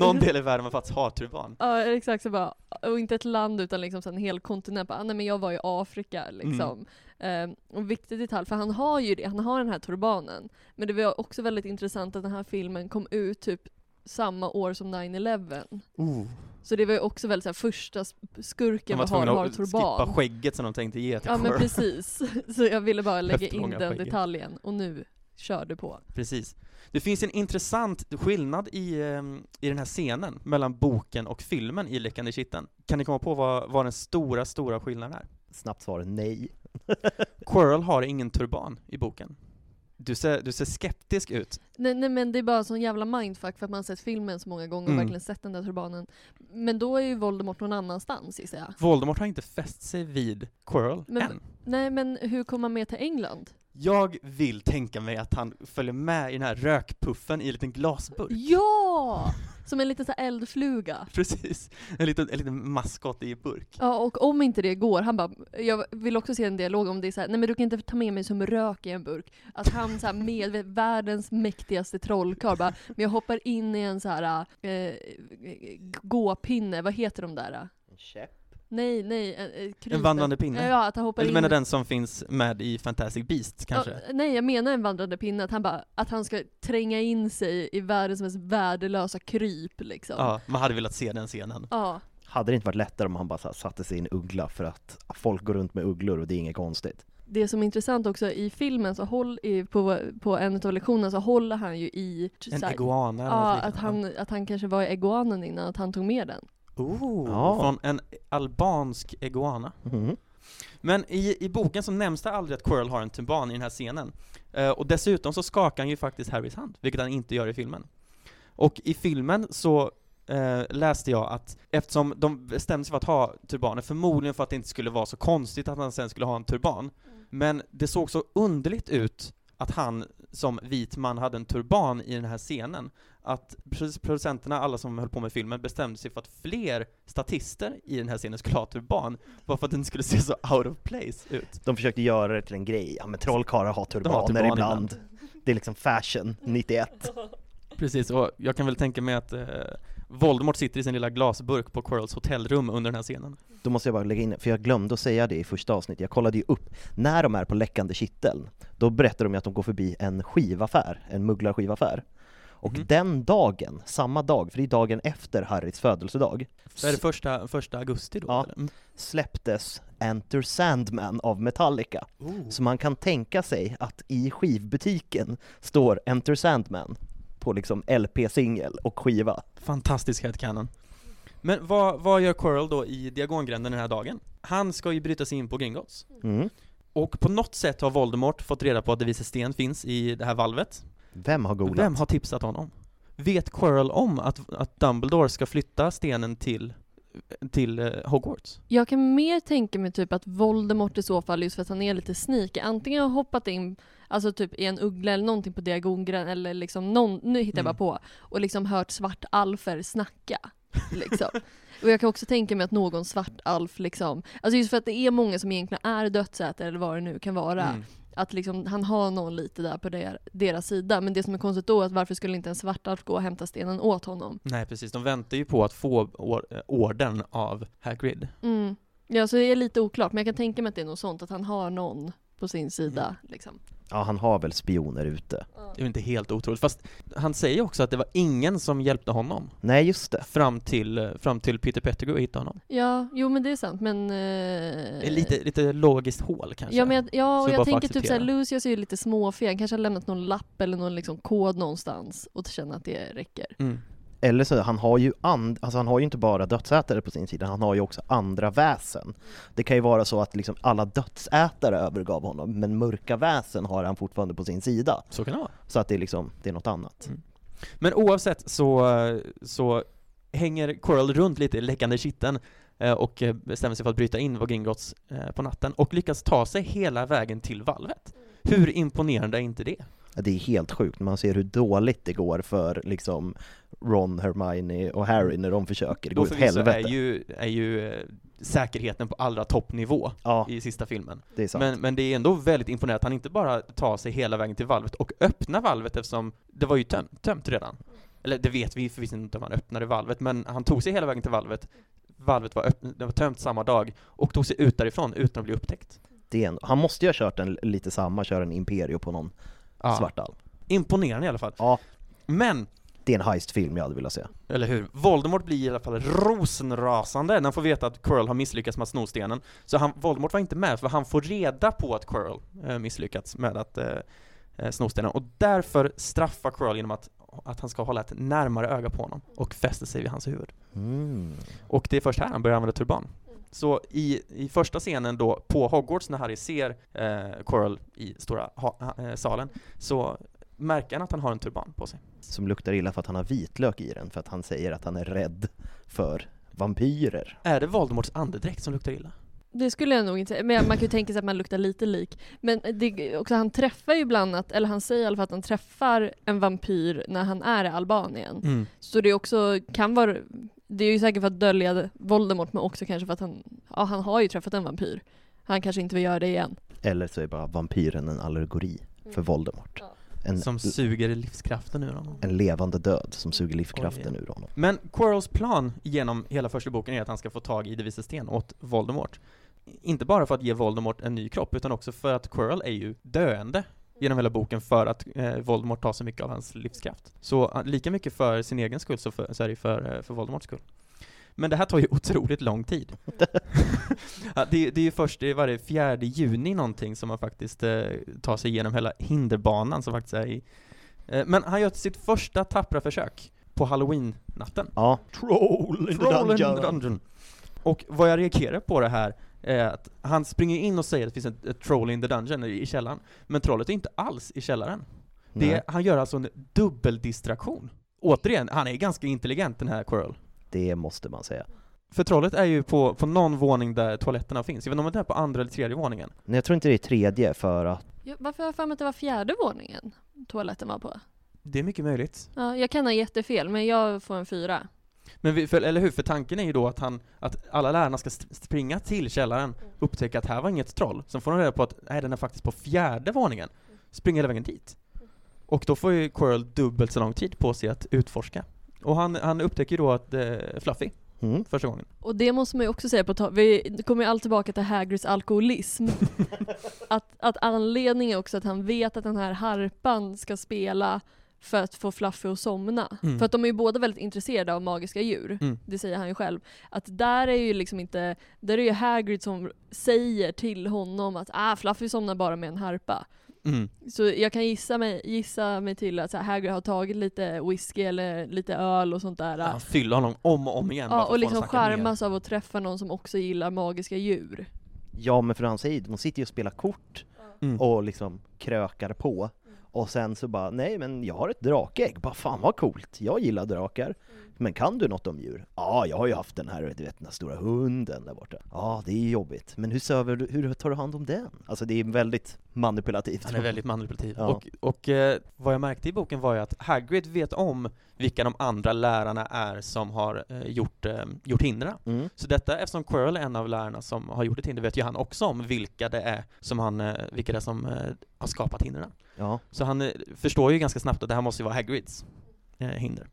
någon del i världen man faktiskt har turban. Ja, exakt. Så bara, och inte ett land utan liksom så en hel kontinent. Bara, nej, men jag var i Afrika liksom. Mm. Um, och viktig detalj, för han har ju det. Han har den här turbanen. Men det var också väldigt intressant att den här filmen kom ut typ samma år som nine eleven. Oh. Så det var ju också väldigt så här, första skurken vi har har turban. Skippa skägget som de tänkte ge till. Ja, men precis. Så jag ville bara lägga in den skägget. Detaljen. Och nu kör du på. Precis. Det finns en intressant skillnad i, i den här scenen mellan boken och filmen i Läckande kitteln. Kan ni komma på vad, vad den stora, stora skillnaden är? Snabbt svar, nej. Quirrell har ingen turban i boken. Du ser, du ser skeptisk ut. Nej, nej, men det är bara sån jävla mindfuck för att man sett filmen så många gånger och mm. verkligen sett den där turbanen. Men då är ju Voldemort någon annanstans, gissar jag. Voldemort har inte fäst sig vid Quirrell men, än. Nej, men hur kommer han med till England? Jag vill tänka mig att han följer med i den här rökpuffen i en liten glasburk. Ja! Som en liten så här eldfluga. Precis. En liten, en liten maskott i burk. Ja, och om inte det går, han bara, jag vill också se en dialog om det är så här, nej men du kan inte ta med mig som rök i en burk. Att han så här med världens mäktigaste trollkarl bara, men jag hoppar in i en så här eh, gåpinne, vad heter de där? En käpp. Nej, nej. En, en vandrande pinne? Ja, att han hoppar in. Du menar den som finns med i Fantastic Beasts, kanske? Ja, nej, jag menar en vandrande pinne. Att han, bara, att han ska tränga in sig i världens mest värdelösa kryp. Liksom. Ja, man hade velat se den scenen. Ja. Hade det inte varit lättare om han bara satte sig i en uggla för att folk går runt med ugglor och det är inget konstigt? Det som är intressant också i filmen så håll i, på, på en av lektionerna så håller han ju i... En såhär, iguana? Ja, att han, att han kanske var i iguanen innan att han tog med den. Oh, ja. Från en albansk iguana. Mm. Men i, i boken så nämns det aldrig att Quirrell har en turban i den här scenen. Eh, och dessutom så skakar han ju faktiskt Harrys hand, vilket han inte gör i filmen. Och i filmen så eh, läste jag att eftersom de bestämde sig för att ha turbaner, förmodligen för att det inte skulle vara så konstigt att han sen skulle ha en turban. Mm. Men det såg så underligt ut att han som vit man hade en turban i den här scenen. Att producenterna, alla som höll på med filmen, bestämde sig för att fler statister i den här scenen skulle ha turban. Bara för att den skulle se så out of place ut. De försökte göra det till en grej. Ja, men trollkarlar har turbaner har turban ibland. ibland. Det är liksom fashion, nittioett. Precis, och jag kan väl tänka mig att... Eh, Voldemort sitter i sin lilla glasburk på Quirrells hotellrum under den här scenen. Då måste jag bara lägga in, för jag glömde att säga det i första avsnittet. Jag kollade ju upp, när de är på Läckande kitteln, då berättar de ju att de går förbi en skivaffär, en mugglarskivaffär. Och mm. den dagen, samma dag, för det är dagen efter Harrys födelsedag. Så är det första, första augusti då? Ja, eller? Släpptes Enter Sandman av Metallica. Oh. Så man kan tänka sig att i skivbutiken står Enter Sandman på liksom L P-singel och skiva. Fantastisk headcanon. Men vad, vad gör Quirrell då i Diagongränden den här dagen? Han ska ju bryta sig in på Gringotts. Mm. Och på något sätt har Voldemort fått reda på att det vise sten finns i det här valvet. Vem har googlat? Vem har tipsat honom? Vet Quirrell om att, att Dumbledore ska flytta stenen till, till eh, Hogwarts? Jag kan mer tänka mig typ att Voldemort i så fall, just för att han är lite sneaky, antingen har hoppat in alltså typ i en uggla eller någonting på Diagongränden eller liksom någon, nu hittar jag mm. bara på, och liksom hört svart alfer snacka. Liksom. Och jag kan också tänka mig att någon svart alf liksom, alltså just för att det är många som egentligen är dödsätare eller vad det nu kan vara, mm. att liksom, han har någon lite där på der, deras sida. Men det som är konstigt då är att varför skulle inte en svart alf gå och hämta stenen åt honom? Nej precis, de väntar ju på att få or- orden av Hagrid. Mm. Ja, så det är lite oklart, men jag kan tänka mig att det är något sånt, att han har någon på sin sida mm. liksom. Ja, han har väl spioner ute. Det är inte helt otroligt. Fast han säger också att det var ingen som hjälpte honom. Nej, just det. Fram till, fram till Peter Pettigrew hittade honom. Ja, jo men det är sant. Men, eh... det är lite, lite logiskt hål kanske. Ja, men jag, ja och jag, jag tänker typ såhär, Lucius är ju lite småfeg. Kanske har lämnat någon lapp eller någon liksom kod någonstans och känner att det räcker. Mm. Eller så, han har ju and, alltså han har ju inte bara dödsätare på sin sida, han har ju också andra väsen. Det kan ju vara så att liksom alla dödsätare övergav honom, men mörka väsen har han fortfarande på sin sida. Så kan det vara. Så att det är liksom, det är något annat. Mm. Men oavsett så, så hänger Quirrell runt lite i läckande kitteln och bestämmer sig för att bryta in på Gringotts på natten och lyckas ta sig hela vägen till valvet. Hur imponerande är inte det? Det är helt sjukt när man ser hur dåligt det går för liksom Ron, Hermione och Harry när de försöker. Det går åt helvete. Är ju, är ju säkerheten på allra toppnivå ja, i sista filmen. Det är sant. Men, men det är ändå väldigt imponerande att han inte bara tar sig hela vägen till valvet och öppnar valvet, eftersom det var ju tömt, tömt redan. Eller det vet vi förvisso inte om han öppnade valvet, men han tog sig hela vägen till valvet. Valvet var, öpp- det var tömt samma dag och tog sig ut därifrån utan att bli upptäckt. Det är en, han måste ju ha kört en, lite samma, köra en Imperio på någon. Ja. Svartal. Imponerande i alla fall. Ja. Men det är en heistfilm jag hade velat se. Eller hur? Voldemort blir i alla fall rosenrasande när han får veta att Quirrell har misslyckats med att sno stenen. Så han, Voldemort var inte med, för han får reda på att Quirrell eh, misslyckats med att eh, sno stenen. Och därför straffar Quirrell genom att, att han ska hålla ett närmare öga på honom och fästa sig vid hans huvud. Mm. Och det är först här han börjar använda turban. Så i, i första scenen då på Hogwarts när Harry ser eh, Quirrell i stora ha, eh, salen, så märker han att han har en turban på sig. Som luktar illa för att han har vitlök i den, för att han säger att han är rädd för vampyrer. Är det Voldemorts andedräkt som luktar illa? Det skulle jag nog inte säga, men man kan ju tänka sig att man luktar lite lik. Men det, också, han träffar ju bland annat, eller han säger i alla fall att han träffar en vampyr när han är i Albanien. Mm. Så det också kan vara... Det är ju säkert för att dölja Voldemort, men också kanske för att han, ja, han har ju träffat en vampyr. Han kanske inte vill göra det igen. Eller så är bara vampyren en allegori mm. för Voldemort. Ja. En, som suger livskraften ur honom. En levande död som suger livskraften Oj. ur honom. Men Quirrells plan genom hela första boken är att han ska få tag i det vise sten åt Voldemort. Inte bara för att ge Voldemort en ny kropp, utan också för att Quirrell är ju döende genom hela boken, för att eh, Voldemort tar så mycket av hans livskraft. Så lika mycket för sin egen skull så, för, så är det för, för Voldemorts skull. Men det här tar ju otroligt lång tid. ja, det, det är ju först det var det fjärde juni någonting som man faktiskt eh, tar sig igenom hela hinderbanan som faktiskt är i. Eh, men han gör sitt första tappra försök på Halloween-natten. Ja. Troll in the dungeon. dungeon. Och vad jag reagerar på det här är att han springer in och säger att det finns ett, ett troll in the dungeon i källaren. Men trollet är inte alls i källaren. Det, han gör alltså en dubbeldisteraktion. Återigen, han är ganska intelligent den här Quirrell. Det måste man säga. För trollet är ju på, på någon våning där toaletterna finns. Jag vet inte om det är på andra eller tredje våningen. Nej, jag tror inte det är tredje för att... Ja, varför har jag för mig att det var fjärde våningen toaletten var på? Det är mycket möjligt. Ja, jag kan ha jättefel, men jag får en fyra. Men vi, för, eller hur? För tanken är ju då att, han, att alla lärarna ska springa till källaren och upptäcka att här var inget troll. Sen får de reda på att nej, den är faktiskt på fjärde våningen. Springa hela vägen dit. Och då får ju Quirrell dubbelt så lång tid på sig att utforska. Och han, han upptäcker då att eh, Fluffy mm. första gången. Och det måste man ju också säga på ta- vi kommer ju allt tillbaka till Hagrids alkoholism. att, att anledningen också att han vet att den här harpan ska spela för att få Fluffy att somna. Mm. För att de är ju båda väldigt intresserade av magiska djur. Mm. Det säger han ju själv. Att där är ju liksom inte, där är ju Hagrid som säger till honom att ah, Fluffy somnar bara med en harpa. Mm. Så jag kan gissa mig, gissa mig till att så här, Hagrid har tagit lite whisky eller lite öl och sånt där. Ja, han fyller honom om och om igen. Ja, och liksom skärmas av att träffa någon som också gillar magiska djur. Ja, men för han säger, de sitter ju och spelar kort mm. och liksom krökar på. Och sen så bara, nej men jag har ett drakägg. Bara fan vad coolt, jag gillar drakar. Mm. Men kan du något om djur? Ja, ah, jag har ju haft den här, du vet, den här stora hunden där borta. Ja, ah, det är jobbigt. Men hur, söver du, hur tar du hand om den? Alltså det är väldigt manipulativt. Han är väldigt manipulativ. Ja. Och, och eh, vad jag märkte i boken var ju att Hagrid vet om vilka de andra lärarna är som har eh, gjort, eh, gjort hindra. Mm. Så detta, eftersom Quirrell är en av lärarna som har gjort ett hinder, vet ju han också om vilka det är som, han, eh, vilka det är som eh, har skapat hindren. Ja. Så han eh, förstår ju ganska snabbt att det här måste ju vara Hagrids eh, hinder.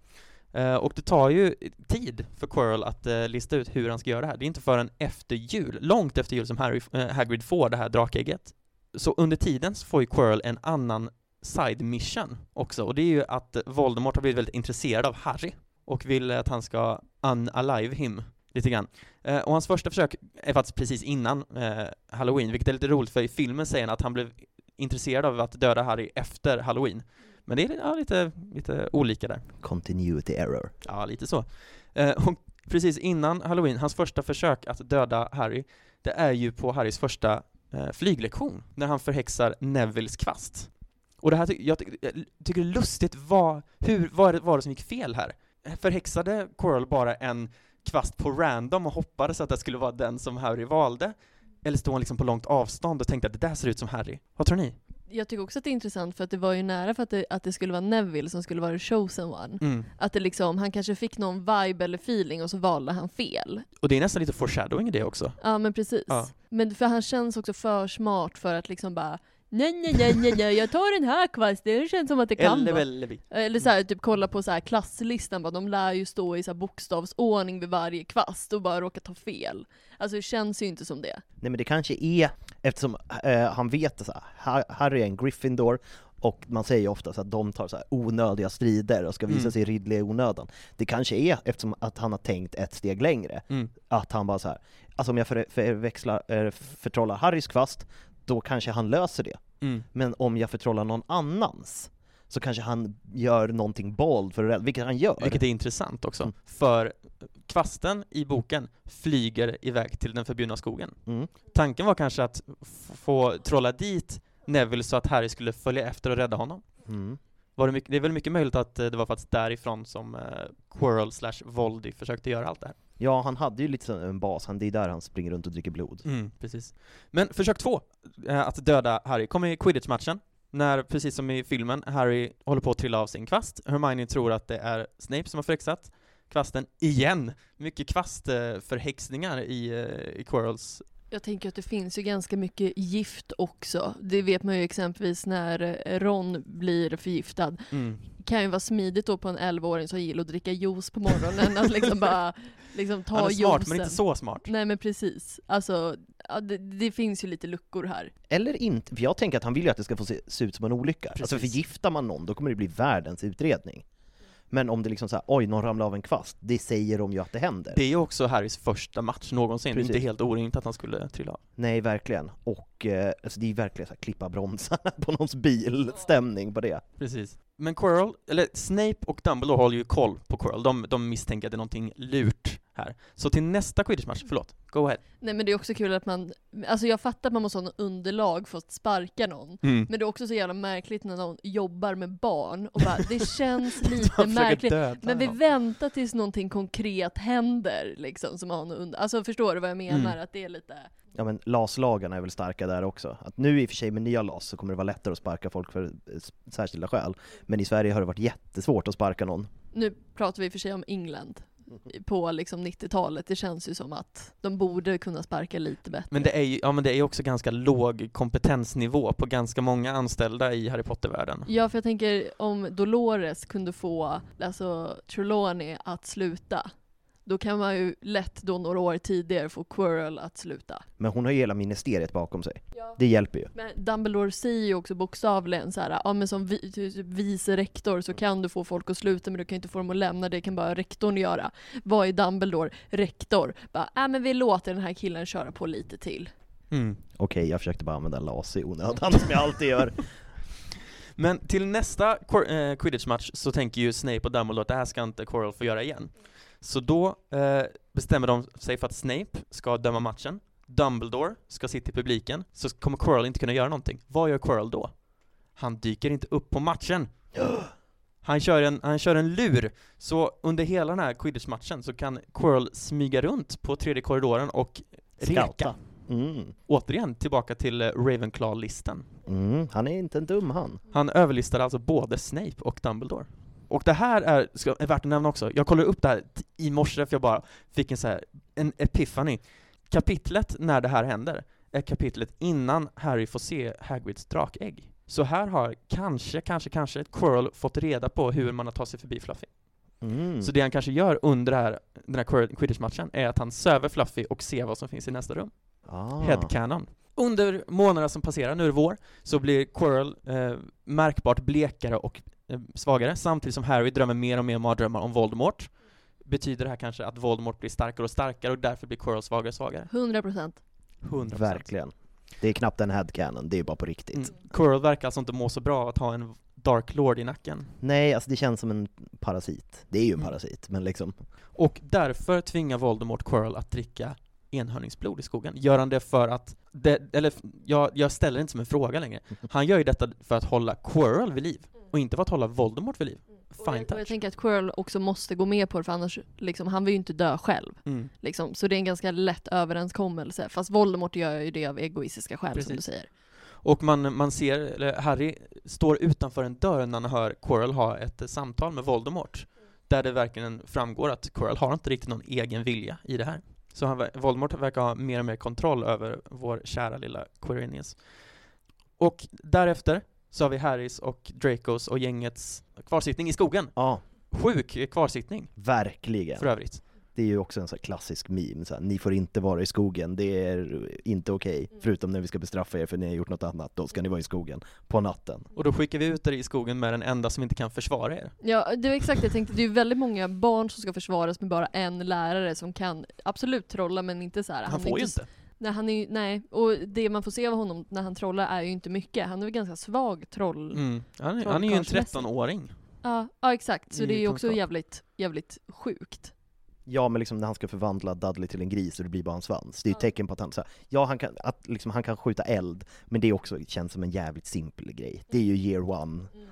Uh, och det tar ju tid för Quirrell att uh, lista ut hur han ska göra det här. Det är inte förrän efter jul, långt efter jul som Harry, uh, Hagrid får det här drakägget. Så under tiden så får ju Quirrell en annan side mission också. Och det är ju att Voldemort har blivit väldigt intresserad av Harry och vill att han ska unalive him lite grann. Uh, och hans första försök är faktiskt precis innan uh, Halloween, vilket är lite roligt för i filmen säger han att han blev intresserad av att döda Harry efter Halloween. Men det är ja, lite, lite olika där. Continuity error. Ja, lite så. Eh, och precis innan Halloween, hans första försök att döda Harry, det är ju på Harrys första eh, flyglektion, när han förhäxar Nevilles kvast. Och det här ty- jag, ty- jag tycker det är lustigt, vad, hur, vad var det som gick fel här? Förhäxade Quirrell bara en kvast på random och hoppades att det skulle vara den som Harry valde? Eller stod han liksom på långt avstånd och tänkte att det där ser ut som Harry? Vad tror ni? Jag tycker också att det är intressant för att det var ju nära för att det, att det skulle vara Neville som skulle vara the chosen one. Mm. Att det liksom, han kanske fick någon vibe eller feeling och så valde han fel. Och det är nästan lite foreshadowing i det också. Ja, men precis. Ja. Men för han känns också för smart för att liksom bara nej, nej, nej, nej, nej, jag tar den här kvasten. Det känns som att det kan vara. Eller så här, typ kolla på så här klasslistan. Bara, de lär ju stå i så här bokstavsordning vid varje kvast och bara råka ta fel. Alltså det känns ju inte som det. Nej, men det kanske är, eftersom eh, han vet så här, Harry är en Gryffindor. Och man säger ju ofta så att de tar så här onödiga strider och ska visa mm. sig riddliga i onödan. Det kanske är, eftersom att han har tänkt ett steg längre, mm. att han bara så här, alltså om jag för, förväxlar, för, förtrollar Harrys kvast, då kanske han löser det. Mm. Men om jag förtrollar någon annans så kanske han gör någonting bold för att, vilket han gör. Vilket är intressant också. Mm. För kvasten i boken flyger iväg till den förbjudna skogen. Mm. Tanken var kanske att f- få trolla dit Neville så att Harry skulle följa efter och rädda honom. Mm. Var det, mycket, det är väl mycket möjligt att det var faktiskt därifrån som eh, Quirrell slash Voldy försökte göra allt det här. Ja, han hade ju lite sån en bas. Han, det är där han springer runt och dricker blod. Mm, precis. Men försök två, eh, att döda Harry, kommer i Quidditch-matchen. När, precis som i filmen, Harry håller på att trilla av sin kvast. Hermione tror att det är Snape som har förhäxat kvasten igen. Mycket kvastförhäxningar i, eh, i Quirrells. Jag tänker att det finns ju ganska mycket gift också. Det vet man ju exempelvis när Ron blir förgiftad. Mm. Kan ju vara smidigt då på en elvaåring som gillar att dricka juice på morgonen. Att liksom bara liksom ta juicen. Smart, men inte så smart. Nej, men precis. Alltså, ja, det, det finns ju lite luckor här. Eller inte. För jag tänker att han vill ju att det ska få se, se ut som en olycka. Precis. Alltså förgiftar man någon, då kommer det bli världens utredning. Men om det liksom så här, oj, någon ramlar av en kvast, det säger de ju att det händer. Det är ju också Harrys första match någonsin. Precis. Det är inte helt orimligt att han skulle trilla av. Nej, verkligen. Och eh, alltså det är verkligen så här, klippa bromsarna på någons bil, stämning på det. Precis. Men Quirrell, eller Snape och Dumbledore håller ju koll på Quirrell. De, de misstänker att det är någonting lurt här. Så till nästa Quidditch-match, förlåt, go ahead. Nej, men det är också kul att man, alltså jag fattar att man måste ha någon underlag för att sparka någon. Mm. Men det är också så jävla märkligt när någon jobbar med barn och bara, det känns lite märkligt. Men vi väntar tills någonting konkret händer liksom, som har någon under... Alltså förstår du vad jag menar? Mm. Att det är lite... Ja, men L A S-lagarna är väl starka där också. Att nu i och för sig med nya L A S så kommer det vara lättare att sparka folk för särskilda skäl. Men i Sverige har det varit jättesvårt att sparka någon. Nu pratar vi i och för sig om England på liksom nittiotalet. Det känns ju som att de borde kunna sparka lite bättre. Men det är ju ja, men det är också ganska låg kompetensnivå på ganska många anställda i Harry Potter-världen. Ja, för jag tänker om Dolores kunde få alltså Trelawney att sluta, Då kan man ju lätt då några år tidigare få Quirrell att sluta. Men hon har ju hela ministeriet bakom sig. Ja. Det hjälper ju. Men Dumbledore säger ju också bokstavligen så här, ja, men som vi, vice rektor så kan du få folk att sluta, men du kan inte få dem att lämna, det kan bara rektorn göra. Vad är Dumbledore? Rektor. Bara, äh, men vi låter den här killen köra på lite till. Mm. Okej, okay, jag försökte bara använda las i onödan som jag alltid gör. Men till nästa Quidditch-match så tänker ju Snape och Dumbledore att det här ska inte Quirrell få göra igen. Så då eh, bestämmer de sig för att Snape ska döma matchen. Dumbledore ska sitta i publiken. Så kommer Quirrell inte kunna göra någonting. Vad gör Quirrell då? Han dyker inte upp på matchen. Han kör en, han kör en lur. Så under hela den här Quidditch-matchen så kan Quirrell smyga runt på tredje korridoren och reka. Mm. Återigen tillbaka till Ravenclaw-listan. Mm, han är inte en dum han. Han överlistar alltså både Snape och Dumbledore. Och det här är, ska, är värt att nämna också. Jag kollade upp det här i morse för jag bara fick en, så här, en epiphany. Kapitlet när det här händer är kapitlet innan Harry får se Hagrids drakägg. Så här har kanske, kanske, kanske Quirrell fått reda på hur man har tagit sig förbi Fluffy. Mm. Så det han kanske gör under det här, den här Quidditch-matchen är att han söver Fluffy och ser vad som finns i nästa rum. Ah. Headcanon. Under månaderna som passerar, nu är det vår, så blir Quirrell eh, märkbart blekare och eh, svagare. Samtidigt som Harry drömmer mer och mer mardrömmar om Voldemort. Betyder det här kanske att Voldemort blir starkare och starkare och därför blir Quirrell svagare och svagare? hundra procent. hundra procent. Verkligen. Det är knappt en headcanon, det är bara på riktigt. Mm. Quirrell verkar alltså inte må så bra att ha en Dark Lord i nacken. Nej, alltså det känns som en parasit. Det är ju en parasit, mm. men liksom. Och därför tvingar Voldemort Quirrell att dricka enhörningsblod i skogen. Gör han det för att det, eller jag, jag ställer det inte som en fråga längre. Han gör ju detta för att hålla Quirrell vid liv och inte för att hålla Voldemort vid liv. Mm. Fine touch. Och jag, jag tänker att Quirrell också måste gå med på det för annars liksom, han vill ju inte dö själv. Mm. Liksom. Så det är en ganska lätt överenskommelse. Fast Voldemort gör ju det av egoistiska skäl. Precis. Som du säger. Och man, man ser, eller Harry står utanför en dörr när han hör Quirrell ha ett samtal med Voldemort. Mm. Där det verkligen framgår att Quirrell har inte riktigt någon egen vilja i det här. Så han, Voldemort verkar ha mer och mer kontroll över vår kära lilla Quirinius. Och därefter så har vi Harrys och Dracos och gängets kvarsittning i skogen. Ja. Sjuk kvarsittning. Verkligen. För övrigt. Det är ju också en sån här klassisk meme. Så här, ni får inte vara i skogen. Det är inte okej. Okay, förutom när vi ska bestraffa er för ni har gjort något annat. Då ska ni vara i skogen på natten. Och då skickar vi ut er i skogen med den enda som inte kan försvara er. Ja, det är exakt. Jag tänkte, det är väldigt många barn som ska försvaras med bara en lärare som kan absolut trolla men inte så här. Han, han får ju inte. Nej, han är, nej, och det man får se av honom när han trollar är ju inte mycket. Han är väl ganska svag troll. Mm. Han, är, troll han är ju en tretton-åring. Ja, ja exakt. Så I det är ju också jävligt, jävligt sjukt. Ja, men liksom när han ska förvandla Dudley till en gris och det blir bara en svans. Det är ett tecken på att han, så här, ja, han, kan, att liksom, han kan skjuta eld. Men det är också, känns som en jävligt simpel grej. Det är ju year one. Mm.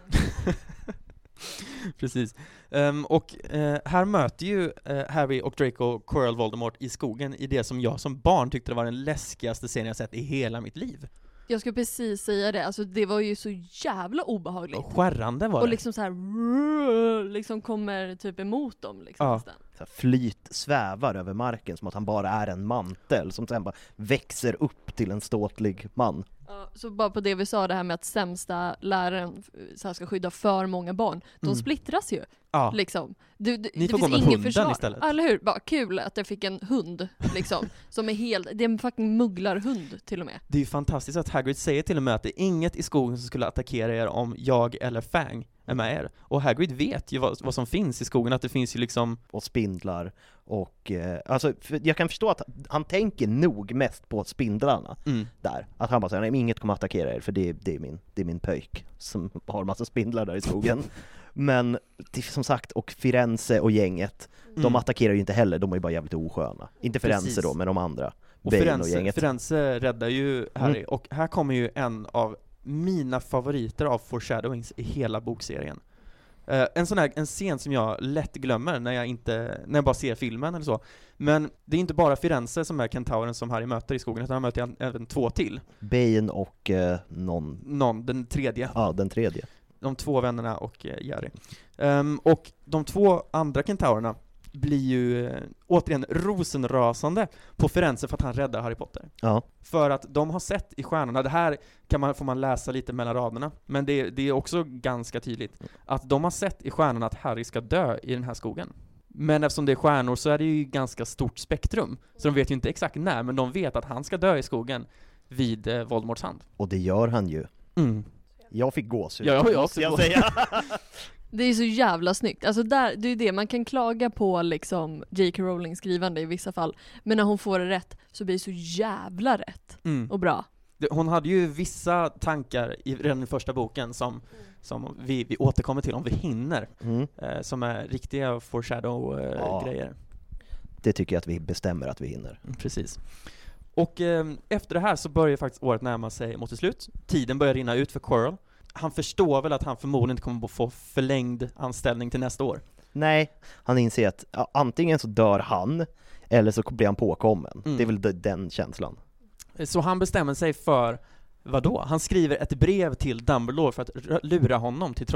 Precis. Um, och uh, här möter ju uh, Harry och Draco Quirrell Voldemort i skogen i det som jag som barn tyckte det var den läskigaste scenen jag sett i hela mitt liv. Jag skulle precis säga det. Alltså, det var ju så jävla obehagligt. Och skärrande var det. Och liksom så här liksom kommer typ emot dem. Liksom, ja. Så här, flyt svävar över marken som att han bara är en mantel som sen bara växer upp till en ståtlig man. Ja, så bara på det vi sa, det här med att sämsta läraren så här, ska skydda för många barn. De mm. splittras ju. Ja. Liksom. Du, du, Ni får gå med hunden försvar. Istället. Eller hur? Bara, kul att jag fick en hund. Liksom, som är helt, det är en fucking mugglarhund till och med. Det är ju fantastiskt att Hagrid säger till och med att det är inget i skogen som skulle attackera er om jag eller Fang är med er. Och Hagrid vet ju vad, vad som finns i skogen. Att det finns ju liksom... Och spindlar. Och, eh, alltså, jag kan förstå att han tänker nog mest på spindlarna mm. där. Att han bara säger, nej, inget kommer att attackera er för det, det, är min, det är min pöjk som har massa spindlar där i skogen. Men som sagt, och Firenze och gänget, mm. de attackerar ju inte heller. De är ju bara jävligt osköna. Inte Firenze Precis. Då, men de andra. Och Firenze, och Firenze räddar ju Harry. Mm. Och här kommer ju en av mina favoriter av foreshadowings i hela bokserien. Uh, en sån här en scen som jag lätt glömmer när jag, inte, när jag bara ser filmen eller så. Men det är inte bara Firenze som är kentauren som Harry möter i skogen, utan han möter även två till. Bane och uh, någon. Någon, den tredje. Ja, den tredje. De två vännerna och uh, Jerry. Um, och de två andra kentaurerna blir ju uh, återigen rosenrasande på Firenze för att han räddar Harry Potter. Ja. För att de har sett i stjärnorna, det här kan man, får man läsa lite mellan raderna, men det, det är också ganska tydligt att de har sett i stjärnorna att Harry ska dö i den här skogen. Men eftersom det är stjärnor så är det ju ganska stort spektrum. Så de vet ju inte exakt när, men de vet att han ska dö i skogen vid eh, Voldemorts hand. Och det gör han ju. Mm. Jag fick gåshud. Ja, jag, jag, jag säga. Det är så jävla snyggt. Alltså där, det är det, man kan klaga på liksom J K Rowling skrivande i vissa fall. Men när hon får det rätt så blir det så jävla rätt mm. och bra. Hon hade ju vissa tankar i, redan i första boken som, som vi, vi återkommer till om vi hinner. Mm. Eh, som är riktiga foreshadow-grejer. Eh, ja, det tycker jag att vi bestämmer att vi hinner. Mm, precis. Och eh, efter det här så börjar faktiskt året närma sig mot sitt slut. Tiden börjar rinna ut för Quirrell. Han förstår väl att han förmodligen inte kommer att få förlängd anställning till nästa år. Nej, han inser att ja, antingen så dör han eller så blir han påkommen. Mm. Det är väl den känslan. Så han bestämmer sig för vad då? Han skriver ett brev till Dumbledore för att r- lura honom till tro-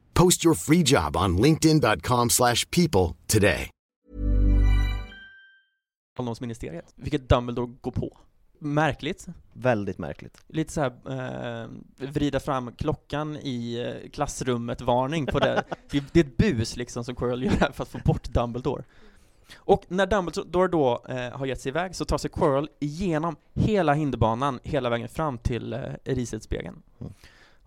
Post your free job on linkedin dot com slash people today. Ministeriet, vilket Dumbledore går på. Märkligt. Väldigt märkligt. Lite så här eh, vrida fram klockan i klassrummet, varning på det. Det är ett bus liksom som Quirrell gör för att få bort Dumbledore. Och när Dumbledore då eh, har gett sig iväg så tar sig Quirrell igenom hela hinderbanan hela vägen fram till eh, Risetspegeln. Mm.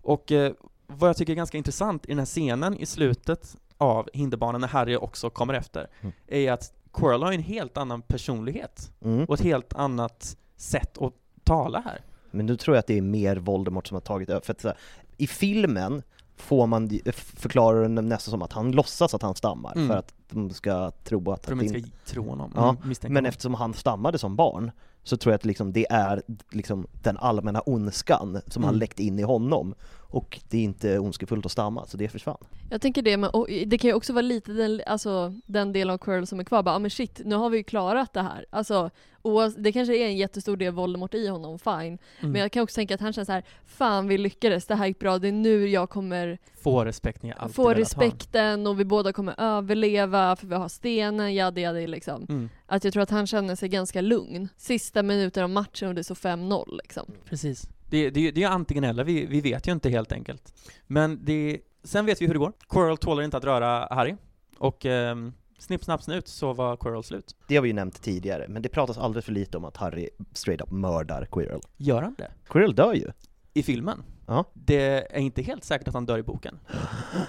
Och eh, vad jag tycker är ganska intressant i den här scenen i slutet av hinderbanan när Harry också kommer efter mm. är att Quirrell har en helt annan personlighet mm. och ett helt annat sätt att tala här. Men nu tror jag att det är mer Voldemort som har tagit över. För att, så här, i filmen får man förklara det nästan som att han låtsas att han stammar mm. för att de ska tro att... För att de inte ska tro honom. Ja, men honom. Eftersom han stammade som barn så tror jag att liksom det är liksom den allmänna ondskan som mm. han läckt in i honom. Och det är inte ondskefullt att stamma, så det försvann. Jag tänker det, men och det kan ju också vara lite den, alltså, den delen av Quirrell som är kvar. Bara, ah, men shit, nu har vi ju klarat det här. Alltså, och det kanske är en jättestor del Voldemort i honom, fine. Mm. Men jag kan också tänka att han känns så här, fan vi lyckades, det här gick bra. Det är nu jag kommer få, respekt, få respekten och vi båda kommer överleva för vi har stenen, jadda, jadda, liksom. Mm. Att jag tror att han känner sig ganska lugn. Sista minuten av matchen och det är så fem noll liksom. Precis. Det, det, det är antingen eller, vi, vi vet ju inte helt enkelt. Men det, sen vet vi hur det går. Quirrell tålar inte att röra Harry. Och eh, snipp, snapp, snut så var Quirrell slut. Det har vi ju nämnt tidigare, men det pratas alldeles för lite om att Harry straight up mördar Quirrell. Gör han det? Quirrell dör ju. I filmen. Uh-huh. Det är inte helt säkert att han dör i boken.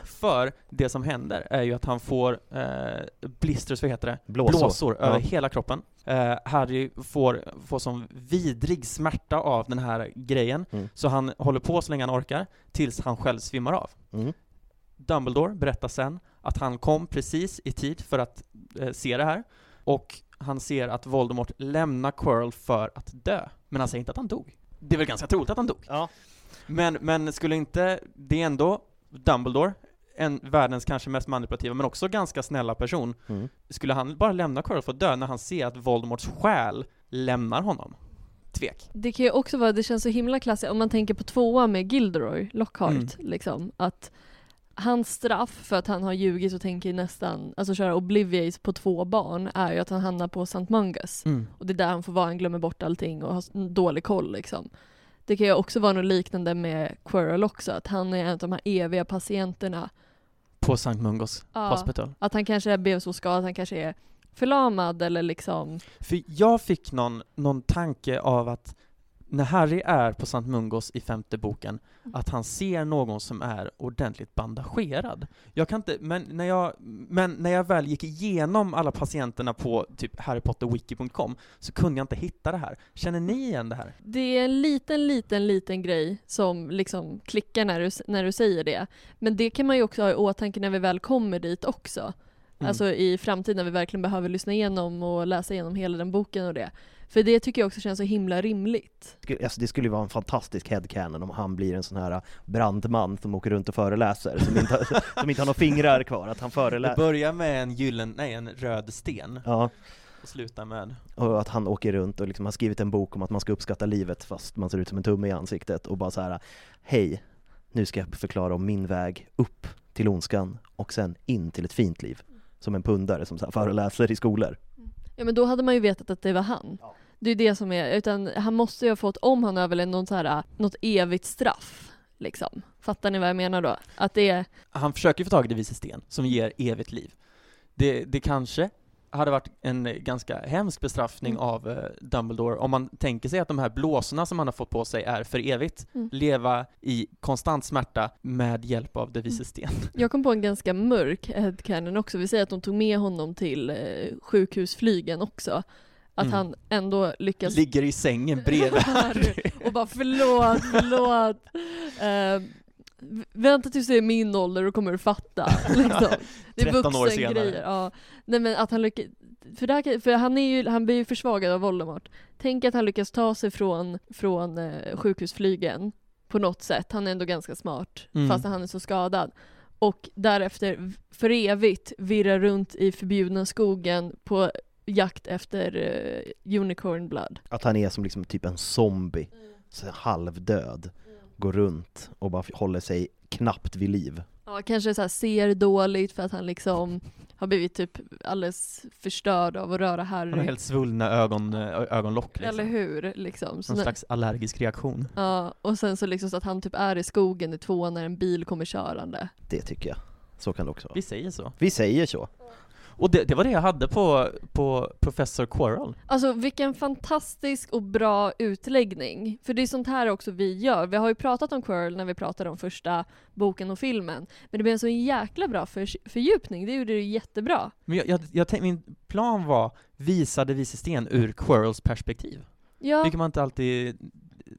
För det som händer är ju att han får eh, blisters, vad heter det? Blåsor, Blåsor över uh-huh. hela kroppen. Eh, Harry får, får som vidrig smärta av den här grejen. Mm. Så han håller på så länge han orkar tills han själv svimmar av. Mm. Dumbledore berättar sen att han kom precis i tid för att eh, se det här. Och han ser att Voldemort lämnar Quirrell för att dö. Men han säger inte att han dog. Det är väl ganska troligt att han dog. Ja. Men, men skulle inte... Det är ändå Dumbledore, en världens kanske mest manipulativa men också ganska snälla person. Mm. Skulle han bara lämna Quirrell för att dö när han ser att Voldemorts själ lämnar honom? Tvek. Det kan ju också vara... Det känns så himla klassiskt om man tänker på tvåa med Gilderoy Lockhart. Mm. Liksom, att hans straff för att han har ljugit och tänker nästan alltså köra Oblivious på två barn är ju att han hamnar på Sankt Mungos. Mm. Och det är där han får vara, han glömmer bort allting och har dålig koll liksom. Det kan ju också vara något liknande med Quirrell också, att han är en av de här eviga patienterna på Sankt Mungos ja, hospital. Att han kanske blev så skadad, han kanske är förlamad eller liksom. För jag fick någon, någon tanke av att när Harry är på Sankt Mungos i femte boken, att han ser någon som är ordentligt bandagerad. Jag kan inte, men när jag, men när jag väl gick igenom alla patienterna på typ harry potter wiki punkt com så kunde jag inte hitta det här. Känner ni igen det här? Det är en liten, liten, liten grej som liksom klickar när du, när du säger det. Men det kan man ju också ha i åtanke när vi väl kommer dit också. Mm. Alltså i framtiden när vi verkligen behöver lyssna igenom och läsa igenom hela den boken och det. För det tycker jag också känns så himla rimligt. Alltså det skulle ju vara en fantastisk headcanon om han blir en sån här brandman som åker runt och föreläser. Som inte har, som inte har några fingrar kvar, att han föreläser. Börja med en, gyllen, nej, en röd sten. Ja. Och sluta med. Och att han åker runt och liksom har skrivit en bok om att man ska uppskatta livet fast man ser ut som en tumme i ansiktet. Och bara så här, hej, nu ska jag förklara om min väg upp till ondskan och sen in till ett fint liv. Som en pundare som så här föreläser i skolor. Ja, men då hade man ju vetat att det var han. Ja. Det är det som är, utan han måste ju ha fått, om han överlevde, någon så här, något evigt straff. Liksom. Fattar ni vad jag menar då? Att det är... Han försöker få tag i det vise sten som ger evigt liv. Det, det kanske hade varit en ganska hemsk bestraffning mm. av uh, Dumbledore om man tänker sig att de här blåsorna som han har fått på sig är för evigt. Mm. Leva i konstant smärta med hjälp av det vise sten. Jag kom på en ganska mörk headcanon också. Vi säger att de tog med honom till uh, sjukhusflygen också. Att mm. han ändå lyckas... Ligger i sängen bredvid Harry. Och bara förlåt, förlåt. Uh, vänta tills det är min ålder och kommer du fatta. Liksom. Det är vuxengrejer. Ja. Nej, men att han lyckas... För, där, för han, är ju, han blir ju försvagad av Voldemort. Tänk att han lyckas ta sig från, från eh, sjukhusflygen på något sätt. Han är ändå ganska smart mm. fast han är så skadad. Och därefter för evigt virrar runt i förbjudna skogen på... jakt efter uh, unicorn blood. Att han är som liksom typ en zombie, mm. så halvdöd, mm. går runt och bara håller sig knappt vid liv. Ja, kanske så här ser dåligt för att han liksom har blivit typ alldeles förstörd av att röra Harry. Han har helt svullna ögon, ögonlock. Liksom. Eller hur? Liksom. Så en slags allergisk reaktion. Ja, och sen så liksom så att han typ är i skogen i två när en bil kommer körande. Det tycker jag. Så kan det också vara. Vi säger så. Vi säger så. Och det, det var det jag hade på, på professor Quirrell. Alltså vilken fantastisk och bra utläggning. För det är sånt här också vi gör. Vi har ju pratat om Quirrell när vi pratade om första boken och filmen. Men det blev en så jäkla bra för, fördjupning. Det gjorde det jättebra. Men jag, jag, jag tänkte, min plan var visa det vise sten ur Quirrells perspektiv. Ja. Vilket man inte alltid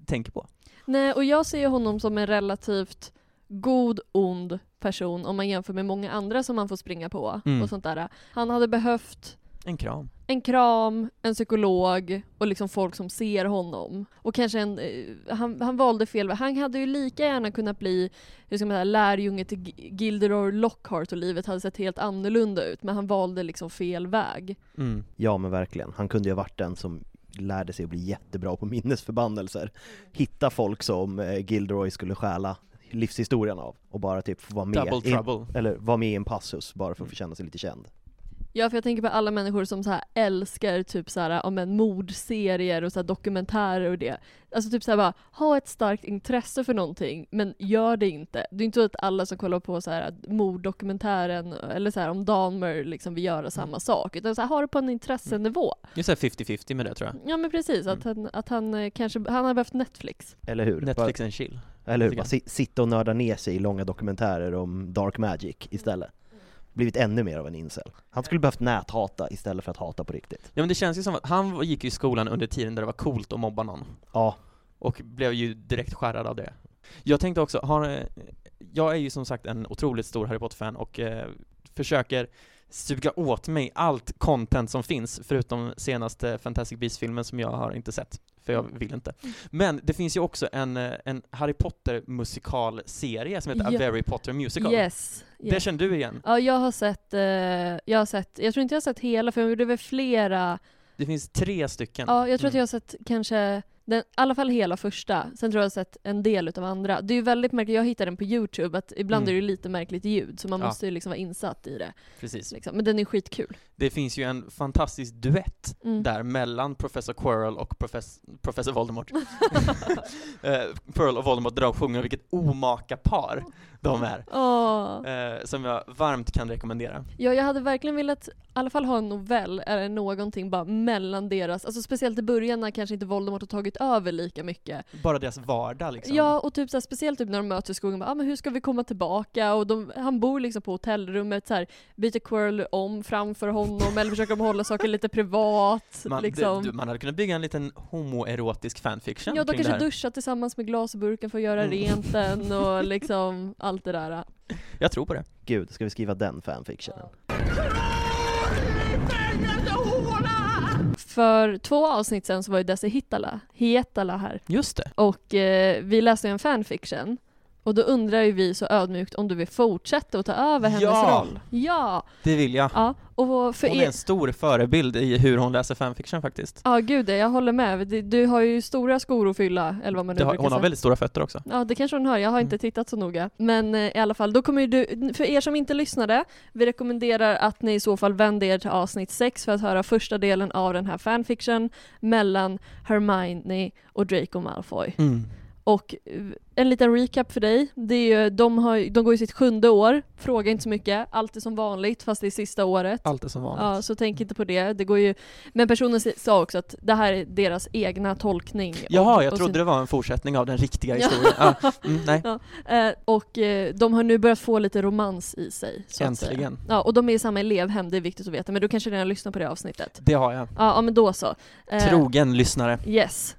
tänker på. Nej, och jag ser honom som en relativt god, ond person om man jämför med många andra som man får springa på mm. och sånt där. Han hade behövt en kram. En kram, en psykolog och liksom folk som ser honom. Och kanske en, han, han valde fel. Han hade ju lika gärna kunnat bli hur ska man säga, lärjunge till Gilderoy Lockhart och livet hade sett helt annorlunda ut. Men han valde liksom fel väg. Mm. Ja, men verkligen. Han kunde ju ha varit den som lärde sig att bli jättebra på minnesförbannelser. Hitta folk som Gilderoy skulle stjäla livshistorien av och bara typ vara med i, eller vara med i en passus bara för att få känna sig lite känd. Ja, för jag tänker på alla människor som så här älskar typ så här om en mordserier och så här dokumentärer och det. Alltså typ så här bara ha ett starkt intresse för någonting men gör det inte. Det är inte så att alla som kollar på så här morddokumentären eller så här om Dahmer liksom vill göra samma mm. sak utan så här har det på en intressenivå. Det är så här fifty-fifty med det tror jag. Ja, men precis att mm. han att han kanske han har behövt Netflix. Eller hur? Netflix en chill. Eller hur? Bara sitta och nörda ner sig i långa dokumentärer om dark magic istället. Blivit ännu mer av en incel. Han skulle behövt näthata istället för att hata på riktigt. Ja, men det känns ju som att han gick i skolan under tiden där det var coolt att mobba någon. Ja. Och blev ju direkt skärrad av det. Jag tänkte också, har, jag är ju som sagt en otroligt stor Harry Potter-fan och eh, försöker suga åt mig allt content som finns förutom senaste Fantastic Beasts-filmen som jag har inte sett. För jag vill inte. Men det finns ju också en, en Harry Potter-musikalserie som heter ja. A Very Potter Musical. Yes, yes. Det känner du igen? Ja, jag har sett, eh, jag har sett, jag tror inte jag har sett hela, för jag gjorde väl flera. Det finns tre stycken. Ja, jag tror mm. att jag har sett kanske Den, i alla fall hela första. Sen tror jag sett en del av andra. Det är ju väldigt märkligt, jag hittade den på YouTube, att ibland mm. är det lite märkligt ljud, så man ja. måste ju liksom vara insatt i det. Precis. Liksom. Men den är skitkul. Det finns ju en fantastisk duett mm. där mellan Professor Quirrell och profess- Professor Voldemort. Quirrell och Voldemort drar och sjunger, vilket omaka par de är. Oh. Eh, som jag varmt kan rekommendera. Ja, jag hade verkligen velat i alla fall ha en novell eller någonting bara mellan deras, alltså speciellt i början när kanske inte Voldemort har tagit över lika mycket. Bara deras vardag liksom. Ja, och typ så här, speciellt typ när de möter skogen, bara, ah, men hur ska vi komma tillbaka? Och de, han bor liksom på hotellrummet, så här, byter Quirrell om framför honom eller försöker de hålla saker lite privat. Man, liksom. det, man hade kunnat bygga en liten homoerotisk fanfiction. Ja, de kanske duschar tillsammans med glasburken för att göra mm. rent den och liksom allt det där. Jag tror på det. Gud, ska vi skriva den fanfictionen? För två avsnitt sen så var ju Desi Hietala, Hietala här. Just det. Och eh, vi läste ju en fanfiction. Och då undrar ju vi så ödmjukt om du vill fortsätta och ta över hennes ja. roll. Ja, det vill jag. Ja. Och för hon är en stor förebild i hur hon läser fanfiction faktiskt. Ja, gud, jag håller med. Du har ju stora skor att fylla. Eller vad man nu har, hon säga. Har väldigt stora fötter också. Ja, det kanske hon har. Jag har inte mm. tittat så noga. Men eh, i alla fall, då kommer ju du, för er som inte lyssnade, vi rekommenderar att ni i så fall vänder er till avsnitt sex för att höra första delen av den här fanfiction mellan Hermione och Draco Malfoy. Mm. Och en liten recap för dig. Det är ju, de, har, de går i sitt sjunde år. Fråga inte så mycket. Allt är som vanligt, fast det är sista året. Allt är som vanligt. Ja, så tänk inte på det. Det går ju, men personen sa också att det här är deras egna tolkning. Jaha, och, jag och trodde sin... det var en fortsättning av den riktiga historien. ah, mm, nej. Ja, och de har nu börjat få lite romans i sig. Så äntligen. Ja, och de är i samma elevhem, det är viktigt att veta. Men du kanske redan lyssnar på det avsnittet. Det har jag. Ja, men då så. Trogen eh, lyssnare. Yes.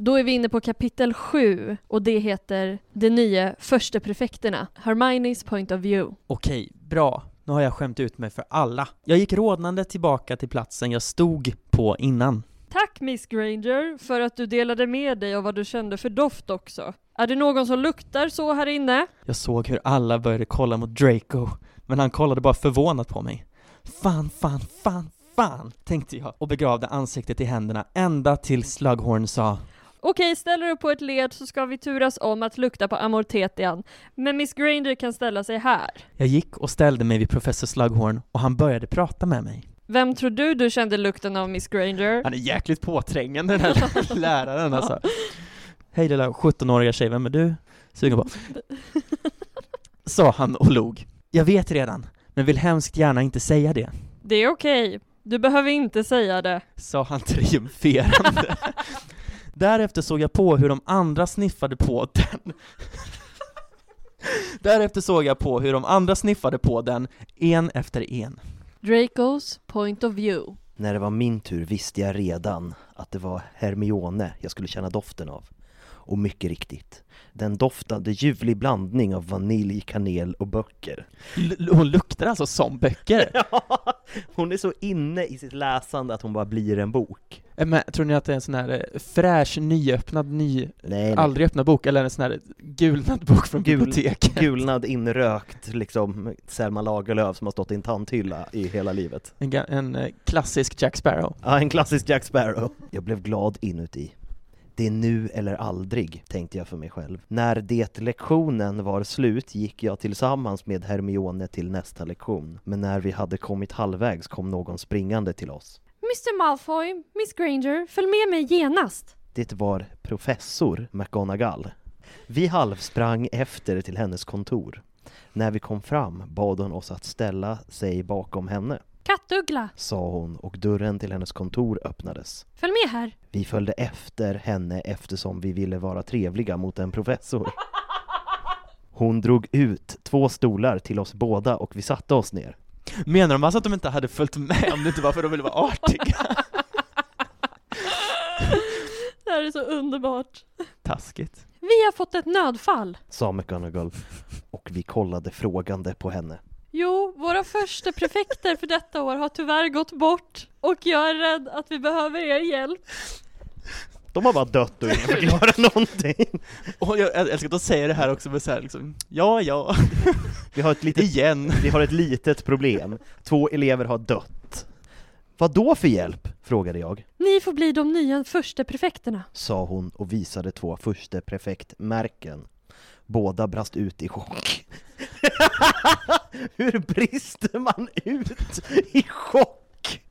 Då är vi inne på kapitel sju och det heter De nya första prefekterna, Hermione's point of view. Okej, bra. Nu har jag skämt ut mig för alla. Jag gick rodnande tillbaka till platsen jag stod på innan. Tack Miss Granger för att du delade med dig av vad du kände för doft också. Är det någon som luktar så här inne? Jag såg hur alla började kolla mot Draco, men han kollade bara förvånat på mig. Fan, fan, fan, fan, tänkte jag och begravde ansiktet i händerna ända till Slughorn sa... Okej, ställer du på ett led så ska vi turas om att lukta på Amortetian. Men Miss Granger kan ställa sig här. Jag gick och ställde mig vid professor Slughorn och han började prata med mig. Vem tror du du kände lukten av Miss Granger? Han är jäkligt påträngande den här läraren alltså. Hej lilla sjuttonåriga tjejen, men du sugen på? Sa han och log. Jag vet redan, men vill hemskt gärna inte säga det. Det är okej, du behöver inte säga det. Sa han triumferande. Därefter såg jag på hur de andra sniffade på den. Därefter såg jag på hur de andra sniffade på den, en efter en. Dracos point of view. När det var min tur visste jag redan att det var Hermione jag skulle känna doften av. Och mycket riktigt. Den doftade ljuvlig blandning av vanilj, kanel och böcker. L- hon luktar alltså som böcker? Ja, hon är så inne i sitt läsande att hon bara blir en bok. Men tror ni att det är en sån här fräsch, nyöppnad, ny, nej, aldrig nej. öppnad bok? Eller en sån här gulnad bok från Gul, biblioteket? Gulnad, inrökt, liksom Selma Lagerlöf som har stått i en tandhylla i hela livet. En, en klassisk Jack Sparrow. Ja, en klassisk Jack Sparrow. Jag blev glad inuti. Det är nu eller aldrig, tänkte jag för mig själv. När det lektionen var slut gick jag tillsammans med Hermione till nästa lektion. Men när vi hade kommit halvvägs kom någon springande till oss. mister Malfoy, Miss Granger, följ med mig genast. Det var professor McGonagall. Vi halvsprang efter till hennes kontor. När vi kom fram bad hon oss att ställa sig bakom henne. Kattuggla, sa hon och dörren till hennes kontor öppnades. Följ med här. Vi följde efter henne eftersom vi ville vara trevliga mot en professor. Hon drog ut två stolar till oss båda och vi satte oss ner. Menar de alltså att de inte hade följt med om det inte var för de ville vara artiga? Det här är så underbart. Taskigt. Vi har fått ett nödfall, sa McGonagall och vi kollade frågande på henne. Jo, våra första prefekter för detta år har tyvärr gått bort och jag är rädd att vi behöver er hjälp. De har bara dött och ingen förklarar någonting. Och jag älskar att säga det här också med så här liksom, ja, ja. Vi har ett litet, igen. Vi har ett litet problem. Två elever har dött. Vad då för hjälp? Frågade jag. Ni får bli de nya fursteprefekterna, sa hon och visade två fursteprefektmärken. Båda brast ut i chock. Hur brister man ut i chock?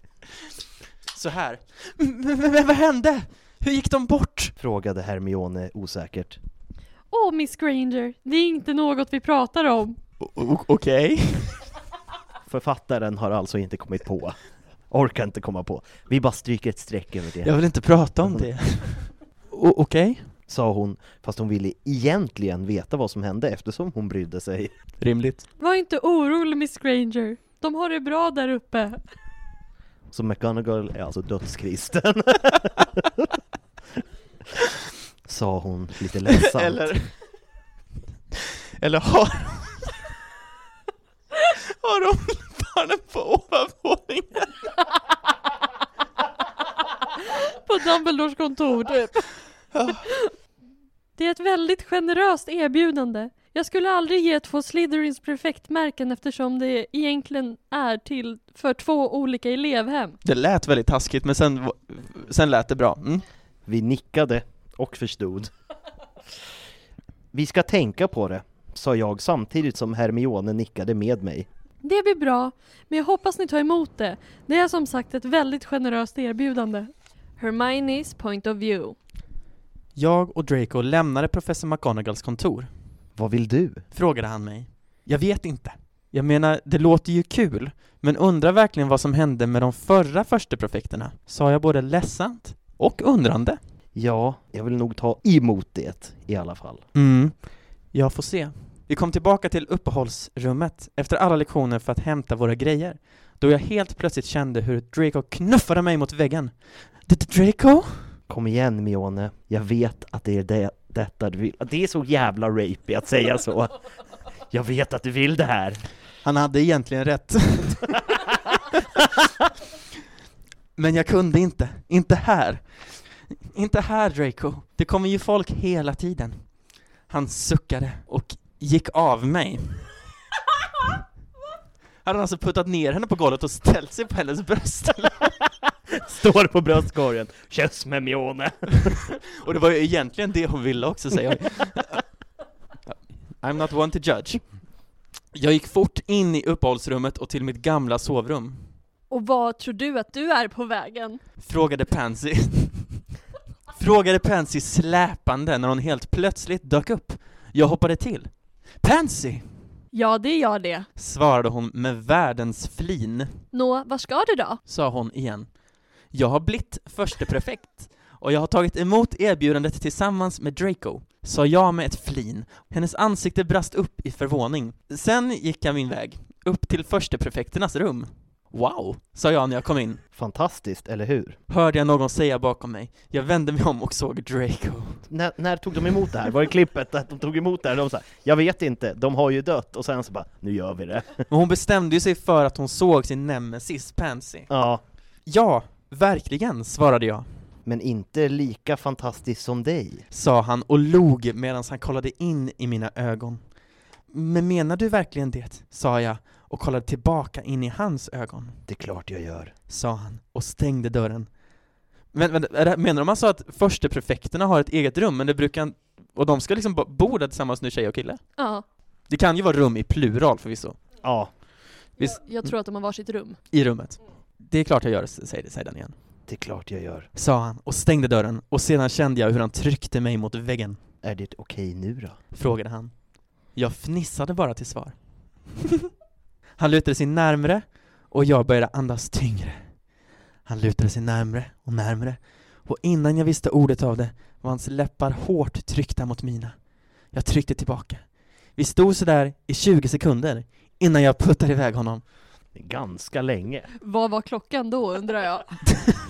Så här. Men, men vad hände? Hur gick de bort? Frågade Hermione osäkert. Åh, oh, Miss Granger, det är inte något vi pratar om. O- o- Okej. Okay. Författaren har alltså inte kommit på. Orkar inte komma på. Vi bara stryker ett streck över det. Jag vill inte prata om det. o- Okej. Okay. Sa hon, fast hon ville egentligen veta vad som hände eftersom hon brydde sig. Rimligt. Var inte orolig, Miss Granger. De har det bra där uppe. Så McGonagall är alltså dödskristen. Sa hon lite ledsamt. Eller, eller har har hon barnen på ovanvåningen? På Dumbledores kontor typ. Det är ett väldigt generöst erbjudande. Jag skulle aldrig ge två Slytherins prefektmärken eftersom det egentligen är till för två olika elevhem. Det lät väldigt taskigt, men sen, sen lät det bra. Mm. Vi nickade och förstod. Vi ska tänka på det, sa jag samtidigt som Hermione nickade med mig. Det blir bra, men jag hoppas ni tar emot det. Det är som sagt ett väldigt generöst erbjudande. Hermione's point of view. Jag och Draco lämnade professor McGonagalls kontor. Vad vill du? Frågade han mig. Jag vet inte. Jag menar, det låter ju kul. Men undrar verkligen vad som hände med de förra försteprefekterna. Sa jag både ledsamt och undrande. Ja, jag vill nog ta emot det i alla fall. Mm, jag får se. Vi kom tillbaka till uppehållsrummet efter alla lektioner för att hämta våra grejer. Då jag helt plötsligt kände hur Draco knuffade mig mot väggen. Draco? Kom igen, Mione. Jag vet att det är det, detta du vill. Det är så jävla rapey att säga så. Jag vet att du vill det här. Han hade egentligen rätt. Men jag kunde inte. Inte här. Inte här, Draco. Det kommer ju folk hela tiden. Han suckade och gick av mig. Hade han alltså puttat ner henne på golvet och ställt sig på hennes bröst? Står på bröstkorgen. Kyss med Mione. Och det var ju egentligen det hon ville också säga. I'm not one to judge. Jag gick fort in i uppehållsrummet och till mitt gamla sovrum. Och vad tror du att du är på vägen? Frågade Pansy. Frågade Pansy släpande när hon helt plötsligt dök upp. Jag hoppade till. Pansy! Ja, det är jag det. Svarade hon med världens flin. Nå, var ska du då? Sa hon igen. Jag har blivit försteprefekt och jag har tagit emot erbjudandet tillsammans med Draco, sa jag med ett flin. Hennes ansikte brast upp i förvåning. Sen gick jag min väg, upp till försteprefekternas rum. Wow, sa jag när jag kom in. Fantastiskt, eller hur? Hörde jag någon säga bakom mig. Jag vände mig om och såg Draco. När, när tog de emot det här? Var det klippet att de tog emot det här? De sa, jag vet inte, de har ju dött. Och sen så bara, nu gör vi det. Men hon bestämde ju sig för att hon såg sin nemesis Pansy. Ja. Ja. Verkligen, svarade jag. Men inte lika fantastisk som dig, sa han och log medan han kollade in i mina ögon. Men menar du verkligen det, sa jag och kollade tillbaka in i hans ögon. Det är klart jag gör, sa han och stängde dörren. Men, men menar de alltså att försteprefekterna har ett eget rum, men det brukar, och de ska liksom bo där tillsammans nu, tjej och kille? Ja. Det kan ju vara rum i plural förvisso. Ja. Visst, jag, jag tror att de har varsitt rum. I rummet. Det är klart jag gör, säger, säger den igen. Det är klart jag gör, sa han och stängde dörren. Och sedan kände jag hur han tryckte mig mot väggen. Är det okej nu då? Frågade han. Jag fnissade bara till svar. Han lutade sig närmre och jag började andas tyngre. Han lutade sig närmre och närmre. Och innan jag visste ordet av det var hans läppar hårt tryckta mot mina. Jag tryckte tillbaka. Vi stod sådär i tjugo sekunder innan jag puttade iväg honom. Ganska länge. Vad var klockan då, undrar jag?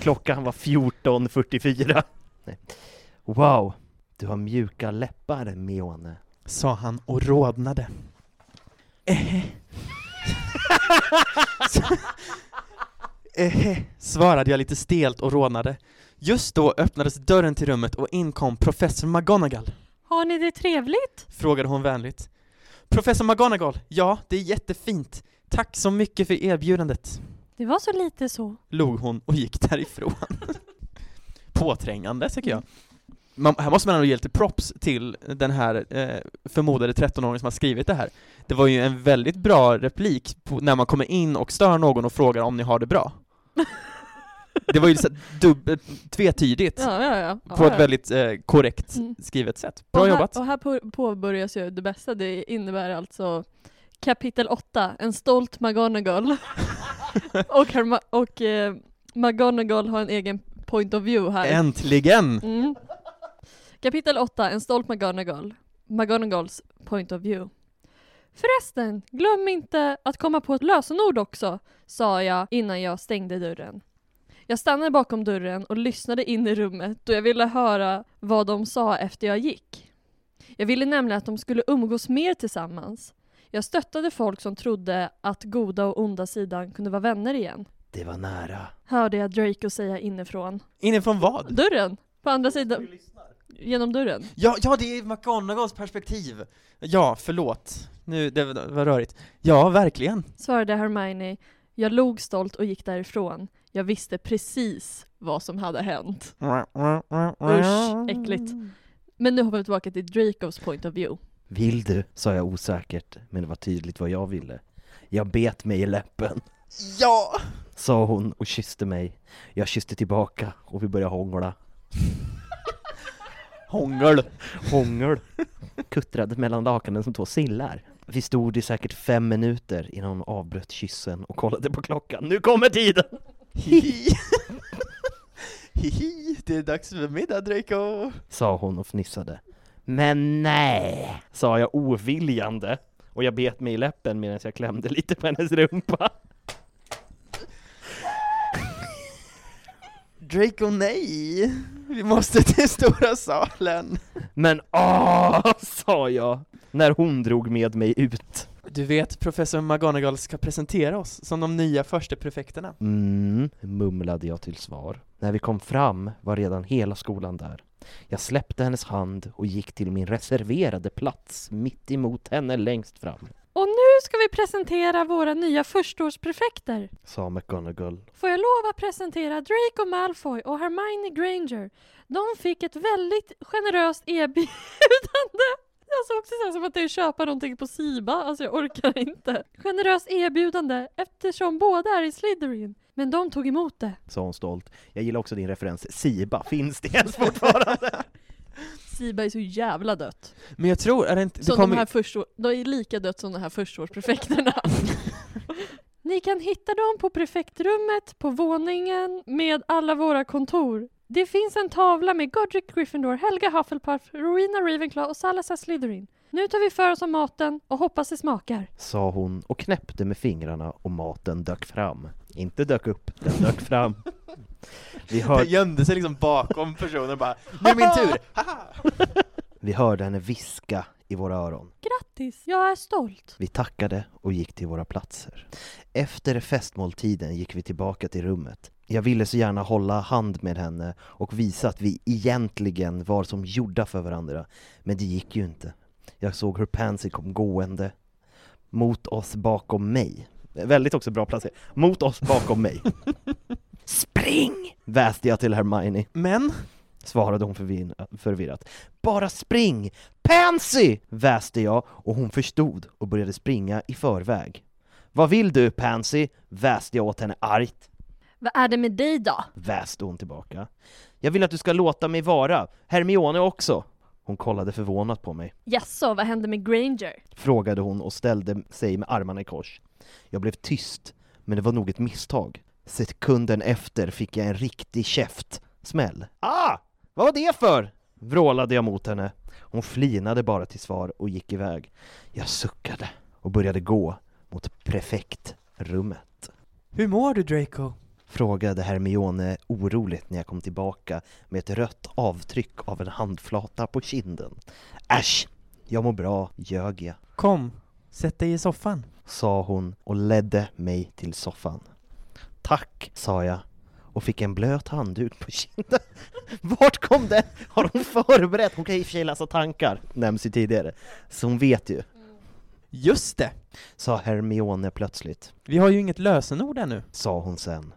Klockan var fjorton fyrtiofyra. Nej. Wow, du har mjuka läppar, Mione, sa han och rodnade. Eh. eh, svarade jag lite stelt och rodnade. Just då öppnades dörren till rummet och inkom professor McGonagall. Har ni det trevligt? Frågade hon vänligt. Professor McGonagall, ja, det är jättefint. Tack så mycket för erbjudandet. Det var så lite så. Log hon och gick därifrån. Påträngande tycker jag. Man, här måste man ge lite props till den här eh, förmodade tretton-åringen som har skrivit det här. Det var ju en väldigt bra replik på, när man kommer in och stör någon och frågar om ni har det bra. Det var ju så dubbelt, tvetydigt ja, ja, ja. Ja, på ett ja. väldigt eh, korrekt mm. skrivet sätt. Bra och här, jobbat. Och här på, påbörjas ju det bästa. Det innebär alltså kapitel åtta. En stolt McGonagall. och Herma- och eh, McGonagall har en egen point of view här. Äntligen! Mm. Kapitel åtta. En stolt McGonagall. McGonagalls point of view. Förresten, glöm inte att komma på ett lösenord också, sa jag innan jag stängde dörren. Jag stannade bakom dörren och lyssnade in i rummet då jag ville höra vad de sa efter jag gick. Jag ville nämligen att de skulle umgås mer tillsammans. Jag stöttade folk som trodde att goda och onda sidan kunde vara vänner igen. Det var nära. Hörde jag Draco säga inifrån. Inifrån vad? Dörren. På andra sidan. Genom dörren. Ja, ja, det är McGonagalls perspektiv. Ja, förlåt. Nu, det var rörigt. Ja, verkligen. Svarade Hermione. Jag log stolt och gick därifrån. Jag visste precis vad som hade hänt. Usch, äckligt. Men nu hoppar vi tillbaka till Dracos point of view. Vill du, sa jag osäkert, men det var tydligt vad jag ville. Jag bet mig i läppen. Ja, sa hon och kysste mig. Jag kysste tillbaka och vi började hångla. Hångel. Hångel. Kuttrade mellan lakanen som två sillar. Vi stod i säkert fem minuter innan hon avbröt kyssen och kollade på klockan. Nu kommer tiden! Hihi! Hihi, det är dags för middag, Draco! Sa hon och fnissade. Men nej! Sa jag oviljande. Och jag bet mig i läppen medan jag klämde lite på hennes rumpa. Draco, nej! Vi måste till stora salen. Men åh, sa jag. När hon drog med mig ut. Du vet, professor McGonagall ska presentera oss som de nya försteprefekterna. Mm, mumlade jag till svar. När vi kom fram var redan hela skolan där. Jag släppte hennes hand och gick till min reserverade plats mitt emot henne längst fram. Och nu ska vi presentera våra nya förstårsprefekter, sa McGonagall. Får jag lov att presentera Draco Malfoy och Hermione Granger. De fick ett väldigt generöst erbjudande. Jag såg också så som att jag köper någonting på Siba. Alltså jag orkar inte. Generöst erbjudande eftersom båda är i Slytherin. Men de tog emot det, sa hon stolt. Jag gillar också din referens. Siba, finns det ens fortfarande? Siba är så jävla dött. Men jag tror... Är det inte, det kommer... de, här förstår, de är lika dött som de här förstårsprefekterna. Ni kan hitta dem på prefektrummet, på våningen, med alla våra kontor. Det finns en tavla med Godric Gryffindor, Helga Hufflepuff, Rowena Ravenclaw och Salazar Slytherin. Nu tar vi för oss om maten och hoppas det smakar, sa hon och knäppte med fingrarna och maten dök fram. Inte dök upp, den dök fram. Vi hör... Den gömde sig liksom bakom personen och bara, nu är min tur! Vi hörde henne viska i våra öron. Grattis, jag är stolt. Vi tackade och gick till våra platser. Efter festmåltiden gick vi tillbaka till rummet. Jag ville så gärna hålla hand med henne och visa att vi egentligen var som gjorda för varandra. Men det gick ju inte. Jag såg hur Pansy kom gående mot oss bakom mig. Väldigt också bra placer. Mot oss bakom mig. Spring! Väste jag till Hermione. Men? Svarade hon förvin- förvirrat. Bara spring! Pansy! Väste jag och hon förstod och började springa i förväg. Vad vill du, Pansy? Väste jag åt henne argt. Vad är det med dig då? Väste hon tillbaka. Jag vill att du ska låta mig vara. Hermione också. Hon kollade förvånat på mig. Jaså, vad hände med Granger? Frågade hon och ställde sig med armarna i kors. Jag blev tyst, men det var nog ett misstag. Sekunden efter fick jag en riktig käftsmäll. Ah! Vad var det för? Vrålade jag mot henne. Hon flinade bara till svar och gick iväg. Jag suckade och började gå mot prefektrummet. Hur mår du, Draco? Frågade Hermione oroligt när jag kom tillbaka med ett rött avtryck av en handflata på kinden. Äsch, jag mår bra, ljög jag. Kom, sätt dig i soffan, sa hon och ledde mig till soffan. Tack, sa jag och fick en blöt handduk på kinden. Vart kom den? Har hon förberett? Hon kan ju i och för sig läsa tankar, nämns ju tidigare. Så hon vet ju. Just det, sa Hermione plötsligt. Vi har ju inget lösenord ännu, sa hon sen.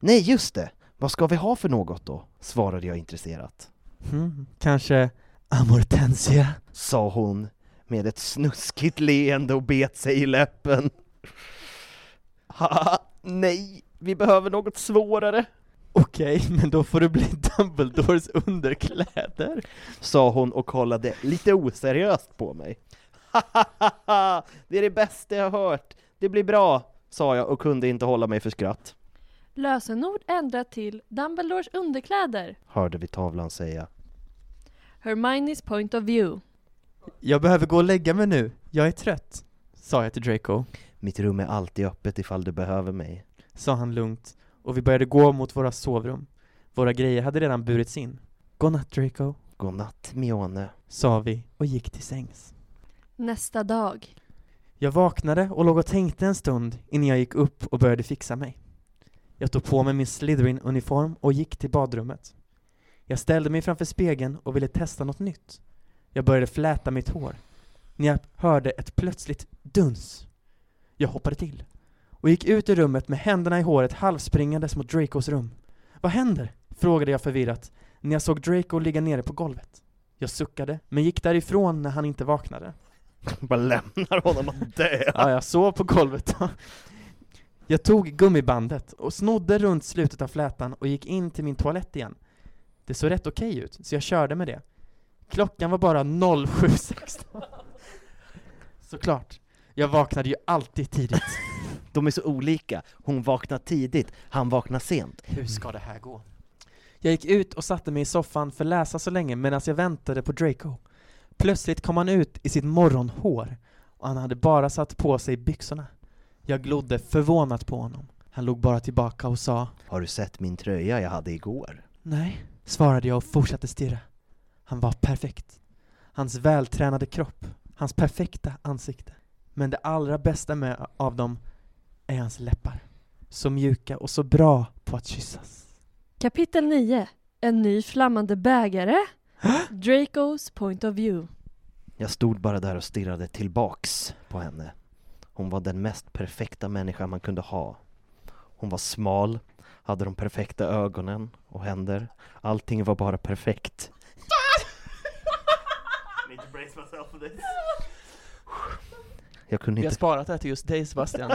Nej, just det. Vad ska vi ha för något då? Svarade jag intresserat. Mm, kanske Amortentia, sa hon med ett snuskigt leende och bet sig i läppen. Haha, nej, vi behöver något svårare. Okej, men då får du bli Dumbledores underkläder, sa hon och kollade lite oseriöst på mig. Hahaha, det är det bästa jag hört. Det blir bra, sa jag och kunde inte hålla mig för skratt. Lösenord ändrat till Dumbledores underkläder, hörde vi tavlan säga. Hermione's point of view. Jag behöver gå och lägga mig nu. Jag är trött, sa jag till Draco. Mitt rum är alltid öppet ifall du behöver mig, sa han lugnt. Och vi började gå mot våra sovrum. Våra grejer hade redan burits in. Godnatt, Draco. Godnatt, Mione, sa vi och gick till sängs. Nästa dag. Jag vaknade och låg och tänkte en stund innan jag gick upp och började fixa mig. Jag tog på mig min Slytherin-uniform och gick till badrummet. Jag ställde mig framför spegeln och ville testa något nytt. Jag började fläta mitt hår. När jag hörde ett plötsligt duns. Jag hoppade till och gick ut i rummet med händerna i håret halvspringandes mot Dracos rum. Vad händer? Frågade jag förvirrat när jag såg Draco ligga nere på golvet. Jag suckade men gick därifrån när han inte vaknade. Bara lämnar honom att dö. Ja, jag sov på golvet. Jag tog gummibandet och snodde runt slutet av flätan och gick in till min toalett igen. Det såg rätt okej ut så jag körde med det. Klockan var bara sju sexton. Såklart. Jag vaknade ju alltid tidigt. De är så olika. Hon vaknar tidigt, han vaknar sent. Hur ska det här gå? Jag gick ut och satte mig i soffan för att läsa så länge medan jag väntade på Draco. Plötsligt kom han ut i sitt morgonhår och han hade bara satt på sig byxorna. Jag glodde förvånat på honom. Han låg bara tillbaka och sa: Har du sett min tröja jag hade igår? Nej, svarade jag och fortsatte stirra. Han var perfekt. Hans vältränade kropp, hans perfekta ansikte. Men det allra bästa med av dem är hans läppar. Så mjuka och så bra på att kyssas. Kapitel nio. En ny flammande bägare. Dracos point of view. Jag stod bara där och stirrade tillbaks på henne. Hon var den mest perfekta människan man kunde ha. Hon var smal, hade de perfekta ögonen och händer. Allting var bara perfekt. Jag kunde inte... Vi har sparat det här till just dig, Sebastian.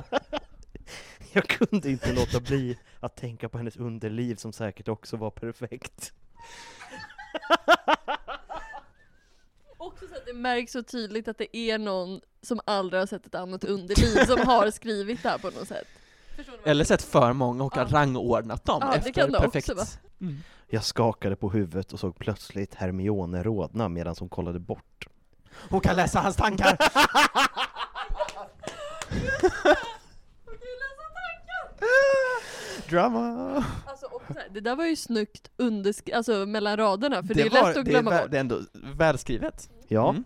Jag kunde inte låta bli att tänka på hennes underliv som säkert också var perfekt. Också så att det märks så tydligt att det är någon som aldrig har sett ett annat underliv som har skrivit det här på något sätt. Eller sett för många och har ja. rangordnat dem ja, efter det kan det perfekt. Också, mm. Jag skakade på huvudet och såg plötsligt Hermione rodna medan hon kollade bort. Hon kan läsa hans tankar! Drama. Alltså, här, det där var ju snyggt underskri- alltså, mellan raderna för det, det är var, lätt att glömma det är, bort. Det är ändå välskrivet. Ja. Mm.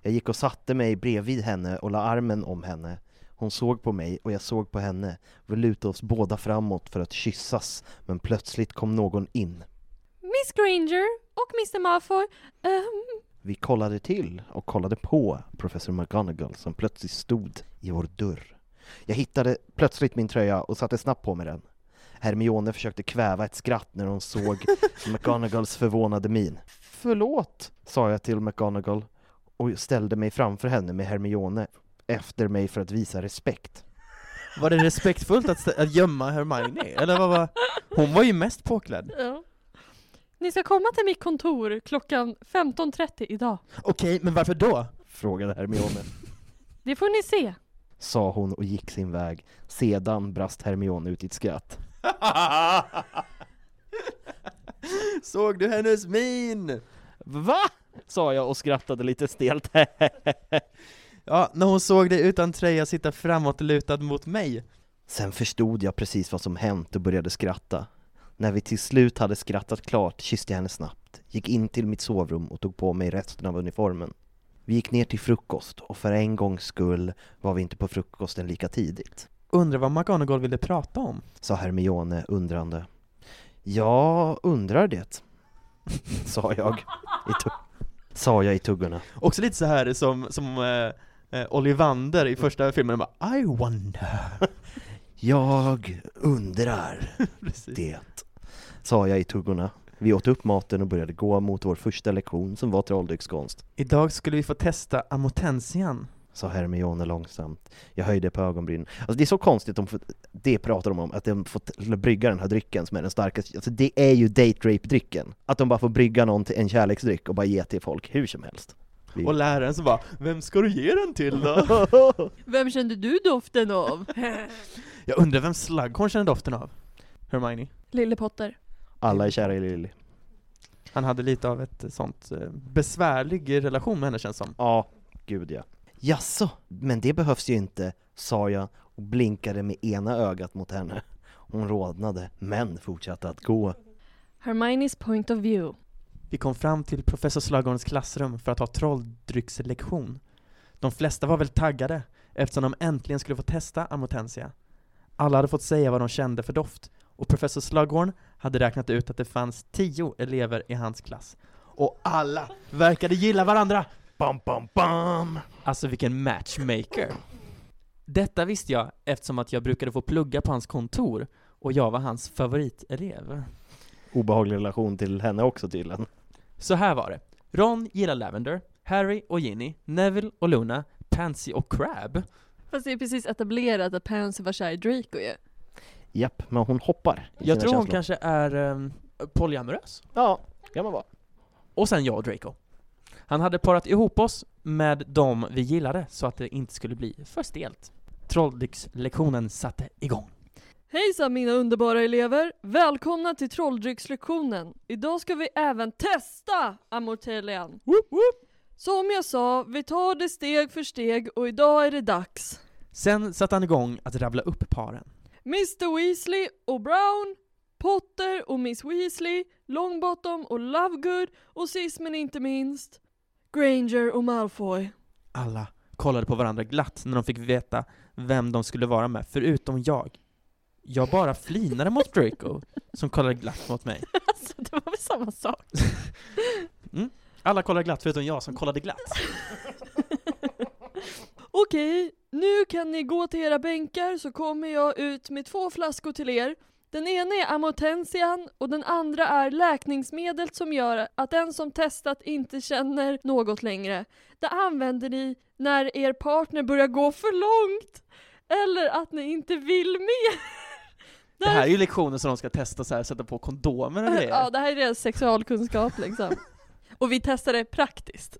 Jag gick och satte mig bredvid henne och la armen om henne. Hon såg på mig och jag såg på henne. Vi lutade oss båda framåt för att kyssas, men plötsligt kom någon in. Miss Granger och mister Malfoy. Um... Vi kollade till och kollade på professor McGonagall som plötsligt stod i vår dörr. Jag hittade plötsligt min tröja och satte snabbt på mig den. Hermione försökte kväva ett skratt när hon såg McGonagalls förvånade min. Förlåt, sa jag till McGonagall och ställde mig framför henne med Hermione efter mig för att visa respekt. Var det respektfullt att, st- att gömma Hermione? Eller vad var... Hon var ju mest påklädd. Ja. Ni ska komma till mitt kontor klockan femton trettio idag. Okej, men varför då? Frågade Hermione. Det får ni se, sa hon och gick sin väg. Sedan brast Hermione ut i ett skratt. Såg du hennes min? Va? Sa jag och skrattade lite stelt. Ja, när hon såg det utan tröja sitta framåt lutad mot mig. Sen förstod jag precis vad som hänt och började skratta. När vi till slut hade skrattat klart kysste jag henne snabbt. Gick in till mitt sovrum och tog på mig resten av uniformen. Vi gick ner till frukost och för en gångs skull var vi inte på frukosten lika tidigt. Undrar vad McGonagall ville prata om, sa Hermione undrande. Ja, undrar det, sa jag i, tu- sa jag i tuggorna. Också lite så här som, som eh, Ollivander i första filmen bara, I wonder. Jag undrar. Det sa jag i tuggorna. Vi åt upp maten och började gå mot vår första lektion som var trolldryckskonst. Idag skulle vi få testa Amortentian, sa Hermione långsamt. Jag höjde på ögonbrynen. Alltså det är så konstigt, att de, det pratar de om, att de får brygga den här drycken som är den starkaste. Alltså det är ju date rape-drycken. Att de bara får brygga någon till en kärleksdryck och bara ge till folk hur som helst. Och läraren så bara, vem ska du ge den till då? Vem kände du doften av? Jag undrar vem Slughorn kände doften av? Hermione. Lille Potter. Alla är kära i Lily. Han hade lite av ett sånt besvärlig relation med henne, känns som. Ja, gud ja. Jaså, men det behövs ju inte, sa jag och blinkade med ena ögat mot henne. Hon rodnade, men fortsatte att gå. Hermione's point of view. Vi kom fram till professor Slughorns klassrum för att ha trolldryckslektion. De flesta var väl taggade eftersom de äntligen skulle få testa Amortentia. Alla hade fått säga vad de kände för doft. Och professor Slughorn hade räknat ut att det fanns tio elever i hans klass. Och alla verkade gilla varandra. Bam, bam, bam. Alltså vilken matchmaker. Detta visste jag eftersom att jag brukade få plugga på hans kontor. Och jag var hans favoritelev. Obehaglig relation till henne också tydligen. Så här var det. Ron gillar Lavender. Harry och Ginny. Neville och Luna. Pansy och Crab. Fast det är precis etablerat att Pansy var kär i Draco ju. Japp, men hon hoppar. Jag tror hon känslor. kanske är um, polyamorös. Ja, kan man vara. Och sen jag och Draco. Han hade parat ihop oss med dem vi gillade så att det inte skulle bli för stelt. Trolldryckslektionen satte igång. Hejsan mina underbara elever. Välkomna till trolldryckslektionen. Idag ska vi även testa Amortelian. Woop, woop. Som jag sa, vi tar det steg för steg och idag är det dags. Sen satte han igång att rabbla upp paren. mister Weasley och Brown, Potter och miss Weasley, Longbottom och Lovegood och sist men inte minst Granger och Malfoy. Alla kollade på varandra glatt när de fick veta vem de skulle vara med, förutom jag. Jag bara flinade mot Draco som kollade glatt mot mig. Alltså, det var väl samma sak. Mm. Alla kollade glatt förutom jag som kollade glatt. Okej, nu kan ni gå till era bänkar så kommer jag ut med två flaskor till er. Den ena är Amortentian och den andra är läkningsmedlet som gör att den som testat inte känner något längre. Det använder ni när er partner börjar gå för långt eller att ni inte vill mer. Det här är ju lektioner som de ska testa så här, sätta på kondomer eller det. Ja, det här är deras sexualkunskap liksom. Och vi testar det praktiskt.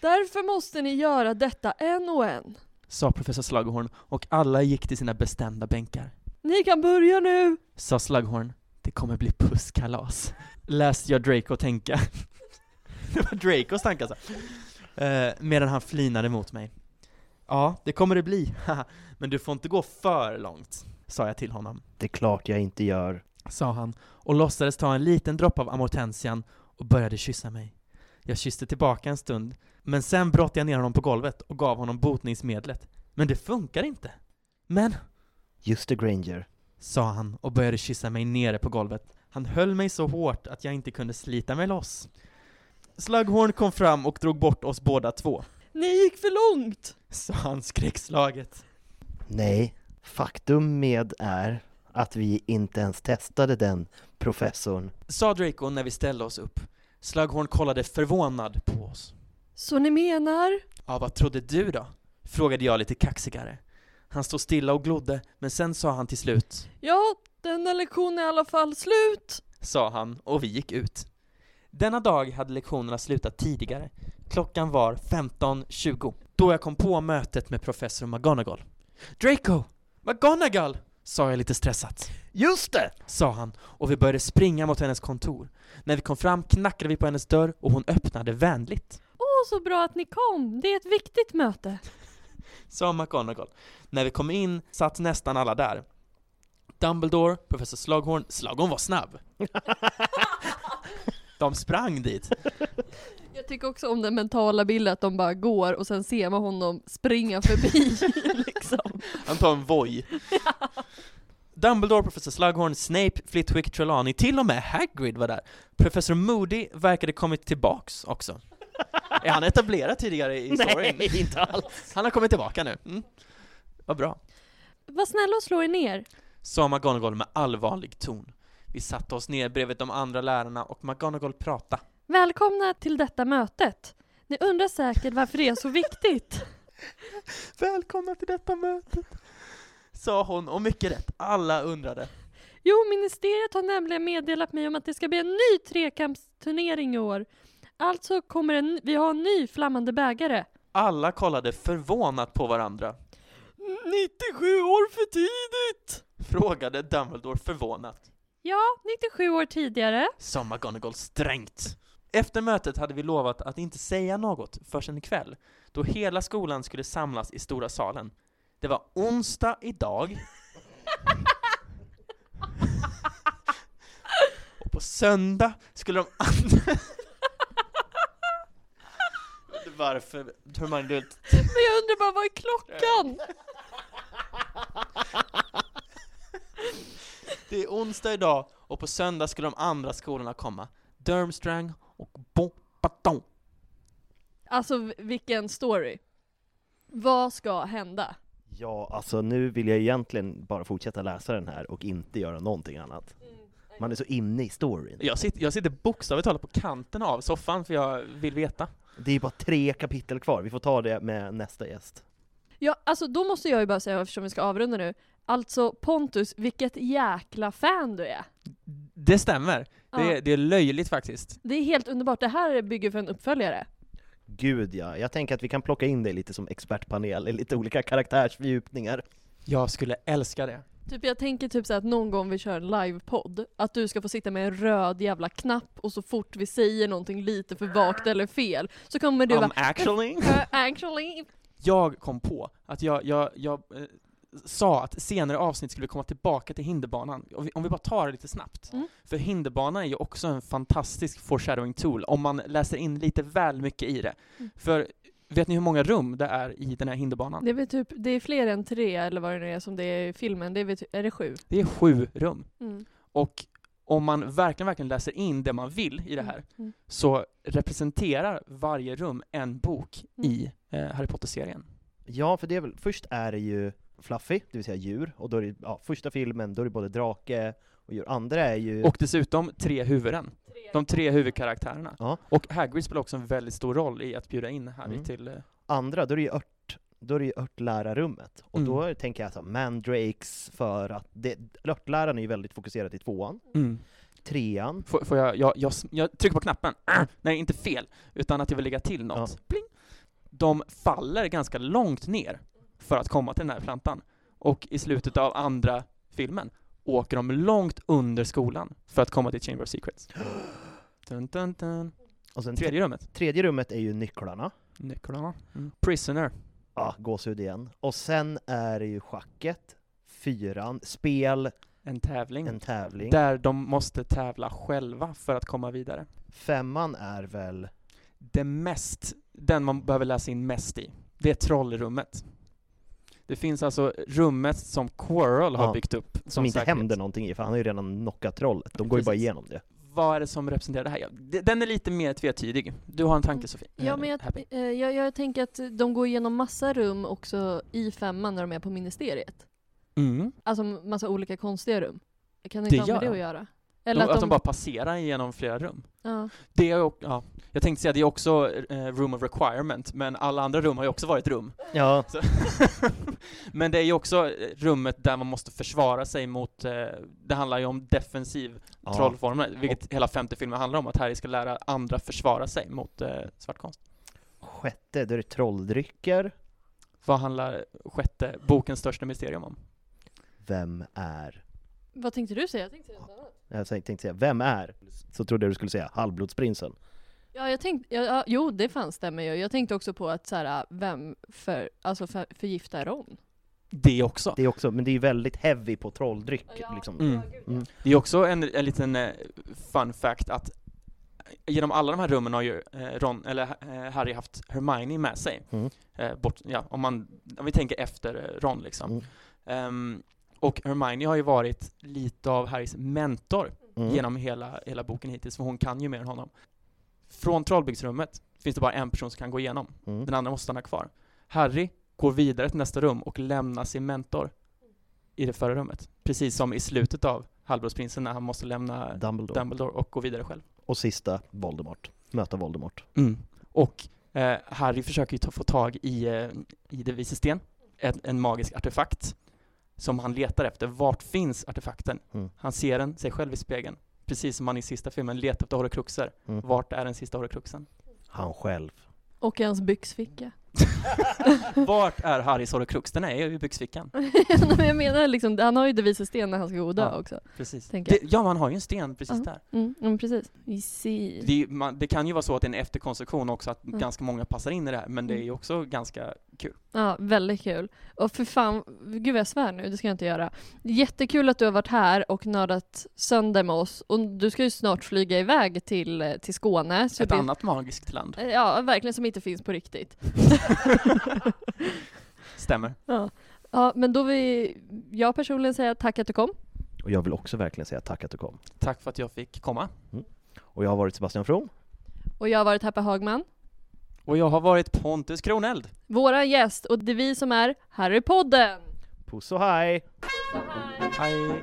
Därför måste ni göra detta en och en, sa professor Slughorn och alla gick till sina bestämda bänkar. Ni kan börja nu, sa Slughorn. Det kommer bli pusskalas. Läste jag Draco tänka. Det var Dracos tankar. Eh, medan han flinade mot mig. Ja, det kommer det bli. Men du får inte gå för långt, sa jag till honom. Det är klart jag inte gör, sa han och låtsades ta en liten dropp av Amortentian och började kyssa mig. Jag kysste tillbaka en stund, men sen brottade jag ner honom på golvet och gav honom botningsmedlet. Men det funkar inte. Men... Just det, Granger, sa han och började kyssa mig nere på golvet. Han höll mig så hårt att jag inte kunde slita mig loss. Slughorn kom fram och drog bort oss båda två. Ni gick för långt, sa han skräckslaget. Nej, faktum med är att vi inte ens testade den, professorn, sa Draco när vi ställde oss upp. Slughorn kollade förvånad på oss. Så ni menar? Ja, vad trodde du då? Frågade jag lite kaxigare. Han stod stilla och glodde, men sen sa han till slut. Ja, denna lektion är i alla fall slut, sa han och vi gick ut. Denna dag hade lektionerna slutat tidigare. Klockan var femton tjugo. Då jag kom på mötet med professor McGonagall. Draco! McGonagall! Sa jag lite stressat. Just det, sa han och vi började springa mot hennes kontor. När vi kom fram knackade vi på hennes dörr och hon öppnade vänligt. Åh, så bra att ni kom. Det är ett viktigt möte, sa McGonagall. När vi kom in satt nästan alla där. Dumbledore, professor Slughorn. Slughorn var snabb. De sprang dit. Jag tycker också om den mentala bilden att de bara går och sen ser man honom springa förbi. Liksom. Han tar en voj. Ja. Dumbledore, professor Slughorn, Snape, Flitwick, Trelawney, till och med Hagrid var där. Professor Moody verkade kommit tillbaks också. Är han etablerad tidigare i storyn? Nej, inte alls. Han har kommit tillbaka nu. Mm. Vad bra. Vad snälla och slå er ner, sa McGonagall med allvarlig ton. Vi satte oss ner bredvid de andra lärarna och McGonagall pratade. Välkomna till detta mötet. Ni undrar säkert varför det är så viktigt. Välkomna till detta mötet, sa hon, och mycket rätt. Alla undrade. Jo, ministeriet har nämligen meddelat mig om att det ska bli en ny trekampsturnering i år. Alltså kommer en, vi ha en ny flammande bägare. Alla kollade förvånat på varandra. nittiosju år för tidigt, frågade Dumbledore förvånat. Ja, nittiosju år tidigare, sa McGonagall strängt. Efter mötet hade vi lovat att inte säga något förrän ikväll, då hela skolan skulle samlas i stora salen. Det var onsdag idag. Och på söndag skulle de andra... Varför? Hur man du... Men jag undrar bara, vad är klockan? Det är onsdag idag och på söndag skulle de andra skolorna komma. Durmstrang och Bompaton. Alltså, vilken story. Vad ska hända? Ja, alltså nu vill jag egentligen bara fortsätta läsa den här och inte göra någonting annat. Man är så inne i storyn. Jag sitter, jag sitter bokstavligt talat på kanten av soffan för jag vill veta. Det är bara tre kapitel kvar. Vi får ta det med nästa gäst. Ja, alltså då måste jag ju bara säga, eftersom vi ska avrunda nu. Alltså Pontus, vilket jäkla fan du är. Det stämmer. Ja. Det, det är löjligt faktiskt. Det är helt underbart. Det här bygger för en uppföljare. Gud ja. Jag tänker att vi kan plocka in dig lite som expertpanel i lite olika karaktärsfördjupningar. Jag skulle älska det. Typ jag tänker typ så att någon gång vi kör en livepodd, att du ska få sitta med en röd jävla knapp och så fort vi säger någonting lite för vagt eller fel så kommer du um, bara... Actually? Uh, actually? Jag kom på att jag, jag, jag eh, sa att senare avsnitt skulle komma tillbaka till hinderbanan. Om vi, om vi bara tar det lite snabbt. Mm. För hinderbanan är ju också en fantastisk foreshadowing tool om man läser in lite väl mycket i det. Mm. För... Vet ni hur många rum det är i den här hinderbanan? Det är, typ, det är fler än tre eller vad det nu är som det är i filmen. Det är, är det sju? Det är sju rum. Mm. Och om man verkligen, verkligen läser in det man vill i det här mm. så representerar varje rum en bok mm. i eh, Harry Potter-serien. Ja, för det är väl, först är det ju Fluffy, det vill säga djur. Och då är det, ja, första filmen, då är det både drake och djur. Andra är ju... Och dessutom tre huvuden. De tre huvudkaraktärerna. Ja. Och Hagrid spelar också en väldigt stor roll i att bjuda in Harry mm. till... Uh... Andra, då är det ju ört, då är det ju örtlärarrummet. Och mm. då tänker jag så här, mandrakes för att... Det, örtläraren är ju väldigt fokuserad i tvåan. Mm. Trean. Får, får jag, jag, jag, jag trycker på knappen. Arr! Nej, inte fel. Utan att jag vill lägga till något. Ja. Pling. De faller ganska långt ner för att komma till den här plantan. Och i slutet av andra filmen åker de långt under skolan för att komma till Chamber of Secrets. Dun, dun, dun. Och sen tredje rummet. Tredje rummet är ju nycklarna. Nycklarna. Mm. Prisoner. Ja, gåshud igen. Och sen är det ju schacket, fyran, spel. En tävling. En tävling. Där de måste tävla själva för att komma vidare. Femman är väl... Det mest, den man behöver läsa in mest i. Det är trollrummet. Det finns alltså rummet som Quirrell har ja, byggt upp. Som, som inte säkerhet. Händer någonting i, för han har ju redan knockat trollet. De går Precis. Ju bara igenom det. Vad är det som representerar det här? Den är lite mer tvetydig. Du har en tanke, Sofie. Ja, men jag, jag, jag, jag tänker att de går igenom massa rum också i femman när de är på ministeriet. Mm. Alltså massa olika konstiga rum. Jag kan inte ha med det att göra. Eller de, att, de... att de bara passerar igenom flera rum. Ja. Det är, ja. Jag tänkte säga att det är också eh, room of requirement, men alla andra rum har ju också varit rum. Ja. Men det är ju också rummet där man måste försvara sig mot, eh, det handlar ju om defensiv ja. Trollformer, vilket och. Hela femte filmen handlar om, att Harry ska lära andra försvara sig mot eh, svartkonst. Sjätte, då är det trolldrycker. Vad handlar sjätte, bokens största mysterium om? Vem är... Vad tänkte du säga? Jag tänkte säga något annat. Jag tänkte säga, vem är? Så trodde jag du skulle säga halvblodsprinsen. Ja, jag tänkte, ja, ja, jo, det fanns stämmer ju. Jag tänkte också på att så här, vem för, alltså för, förgiftar hon? Det också. Det också, men det är ju väldigt heavy på trolldryck. Ja, liksom. mm. Mm. Det är också en, en liten uh, fun fact att genom alla de här rummen har ju Ron, eller Harry haft Hermione med sig. Mm. Uh, bort, ja, om, man, om vi tänker efter Ron liksom. Mm. Um, Och Hermione har ju varit lite av Harrys mentor mm. genom hela, hela boken hittills, för hon kan ju mer än honom. Från trollbygdsrummet finns det bara en person som kan gå igenom. Mm. Den andra måste stanna kvar. Harry går vidare till nästa rum och lämnar sin mentor i det förra rummet. Precis som i slutet av Halvblodsprinsen när han måste lämna Dumbledore, Dumbledore och gå vidare själv. Och sista, Voldemort. Möta Voldemort. Mm. Och eh, Harry försöker ju ta, få tag i, eh, i det vises sten. En, en magisk artefakt som han letar efter. Vart finns artefakten? Mm. Han ser den, sig själv i spegeln. Precis som han i sista filmen letar efter horcruxer. Mm. Vart är den sista horcruxen? Han själv. Och hans byxficka. Vart är Harrys horcrux? Den är ju i byxfickan. Jag menar liksom, han har ju devisesten när han ska gå och dö ja, också. Precis. Det, ja, han har ju en sten precis uh-huh. där. Mm, mm, precis. Det, man, det kan ju vara så att det är en efterkonstruktion också, att mm. ganska många passar in i det här, men det är ju också ganska kul. Ja, väldigt kul. Och för fan, gud vad jag svär nu, det ska jag inte göra. Jättekul att du har varit här och nördat sönder med oss. Och du ska ju snart flyga iväg till, till Skåne. Så ett det, annat magiskt land. Ja, verkligen, som inte finns på riktigt. Stämmer. Ja. Ja, men då vill jag personligen säga tack att du kom. Och jag vill också verkligen säga tack att du kom. Tack för att jag fick komma. Mm. Och jag har varit Sebastian From. Och jag har varit Happy Hagman. Och jag har varit Pontus Kroneld. Våra gäst, och det är vi som är Harrypodden. Puss och hej. Puss och hej. Hej.